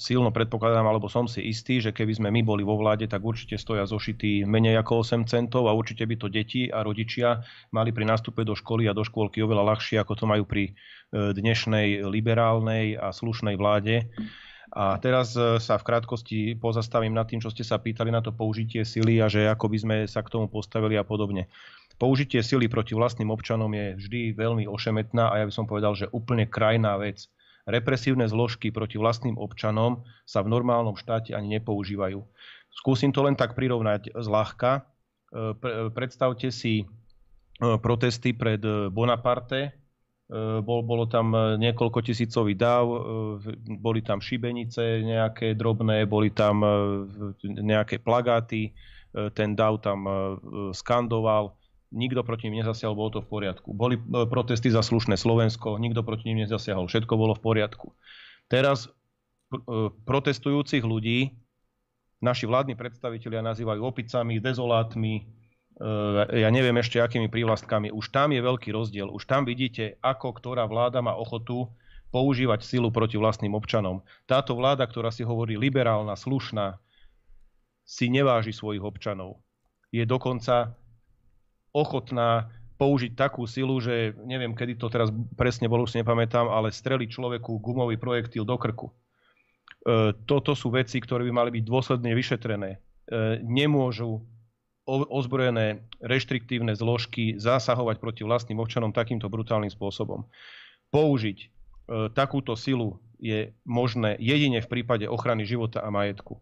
silno predpokladám, alebo som si istý, že keby sme my boli vo vláde, tak určite stoja zošity menej ako osem centov a určite by to deti a rodičia mali pri nástupe do školy a do škôlky oveľa ľahšie, ako to majú pri dnešnej liberálnej a slušnej vláde. A teraz sa v krátkosti pozastavím nad tým, čo ste sa pýtali na to použitie sily a že ako by sme sa k tomu postavili a podobne. Použitie sily proti vlastným občanom je vždy veľmi ošemetná a ja by som povedal, že úplne krajná vec. Represívne zložky proti vlastným občanom sa v normálnom štáte ani nepoužívajú. Skúsim to len tak prirovnať zľahka. Predstavte si protesty pred Bonaparte. Bolo tam niekoľko tisícový dáv, boli tam šibenice nejaké drobné, boli tam nejaké plagáty, ten dáv tam skandoval. Nikto proti nim nezasiahol, bolo to v poriadku. Boli protesty za slušné Slovensko, nikto proti nim nezasiahol, všetko bolo v poriadku. Teraz protestujúcich ľudí naši vládni predstavitelia nazývajú opicami, dezolátmi, ja neviem ešte akými prívlastkami. Už tam je veľký rozdiel, už tam vidíte, ako ktorá vláda má ochotu používať silu proti vlastným občanom. Táto vláda, ktorá si hovorí liberálna, slušná, si neváži svojich občanov. Je dokonca ochotná použiť takú silu, že neviem, kedy to teraz presne bolo, už si nepamätám, ale streliť človeku gumový projektil do krku. E, toto sú veci, ktoré by mali byť dôsledne vyšetrené. E, nemôžu ozbrojené reštriktívne zložky zasahovať proti vlastným občanom takýmto brutálnym spôsobom. Použiť e, takúto silu je možné jedine v prípade ochrany života a majetku.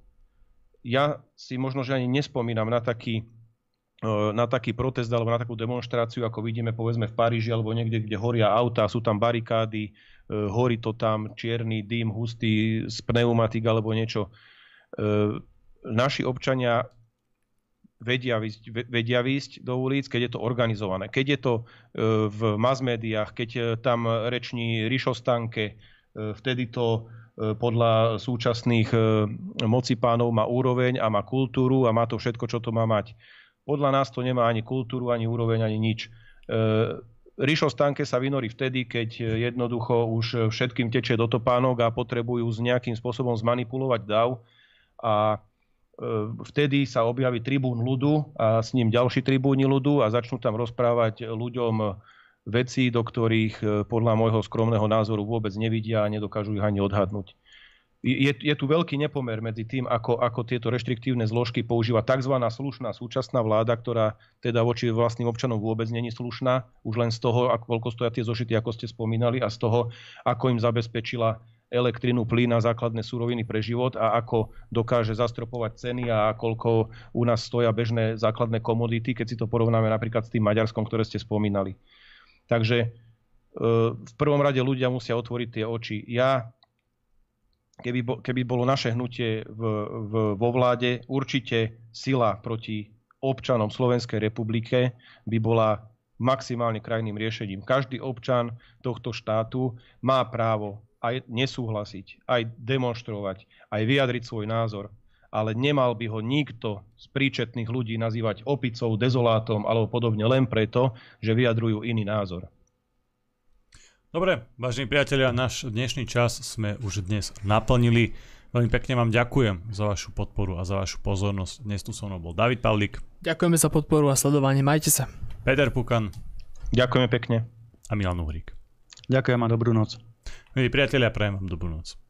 Ja si možno, že ani nespomínam na taký na taký protest alebo na takú demonštráciu, ako vidíme povedzme v Paríži alebo niekde, kde horia auta, sú tam barikády, horí to tam, čierny dym, hustý z pneumatik alebo niečo. Naši občania vedia výsť, vedia výsť do ulic, keď je to organizované. Keď je to v mass médiách, keď tam reční Rišo Stanke, vtedy to podľa súčasných mocipánov má úroveň a má kultúru a má to všetko, čo to má mať. Podľa nás to nemá ani kultúru, ani úroveň, ani nič. E, Rišo Stanke sa vynorí vtedy, keď jednoducho už všetkým tečie do topánok a potrebujú s nejakým spôsobom zmanipulovať dav. A e, vtedy sa objaví tribún ľudu a s ním ďalší tribúni ľudu a začnú tam rozprávať ľuďom veci, do ktorých podľa môjho skromného názoru vôbec nevidia a nedokážu ich ani odhadnúť. Je, je tu veľký nepomer medzi tým, ako, ako tieto reštriktívne zložky používa tzv. Slušná súčasná vláda, ktorá teda voči vlastným občanom vôbec není slušná, už len z toho, ako, koľko stoja tie zošity, ako ste spomínali, a z toho, ako im zabezpečila elektrinu, plyn a základné suroviny pre život a ako dokáže zastropovať ceny a koľko u nás stoja bežné základné komodity, keď si to porovnáme napríklad s tým Maďarskom, ktoré ste spomínali. Takže v prvom rade ľudia musia otvoriť tie oči. Ja... Keby, keby bolo naše hnutie v, v, vo vláde, určite sila proti občanom Slovenskej republike by bola maximálne krajným riešením. Každý občan tohto štátu má právo aj nesúhlasiť, aj demonštrovať, aj vyjadriť svoj názor, ale nemal by ho nikto z príčetných ľudí nazývať opicou, dezolátom alebo podobne len preto, že vyjadrujú iný názor. Dobre, vážení priatelia, náš dnešný čas sme už dnes naplnili. Veľmi pekne vám ďakujem za vašu podporu a za vašu pozornosť. Dnes tu so mnou bol David Pavlik. Ďakujeme za podporu a sledovanie. Majte sa. Peter Pukan. Ďakujeme pekne. A Milan Uhrík. Ďakujem a dobrú noc. Milí priatelia, prajem vám dobrú noc.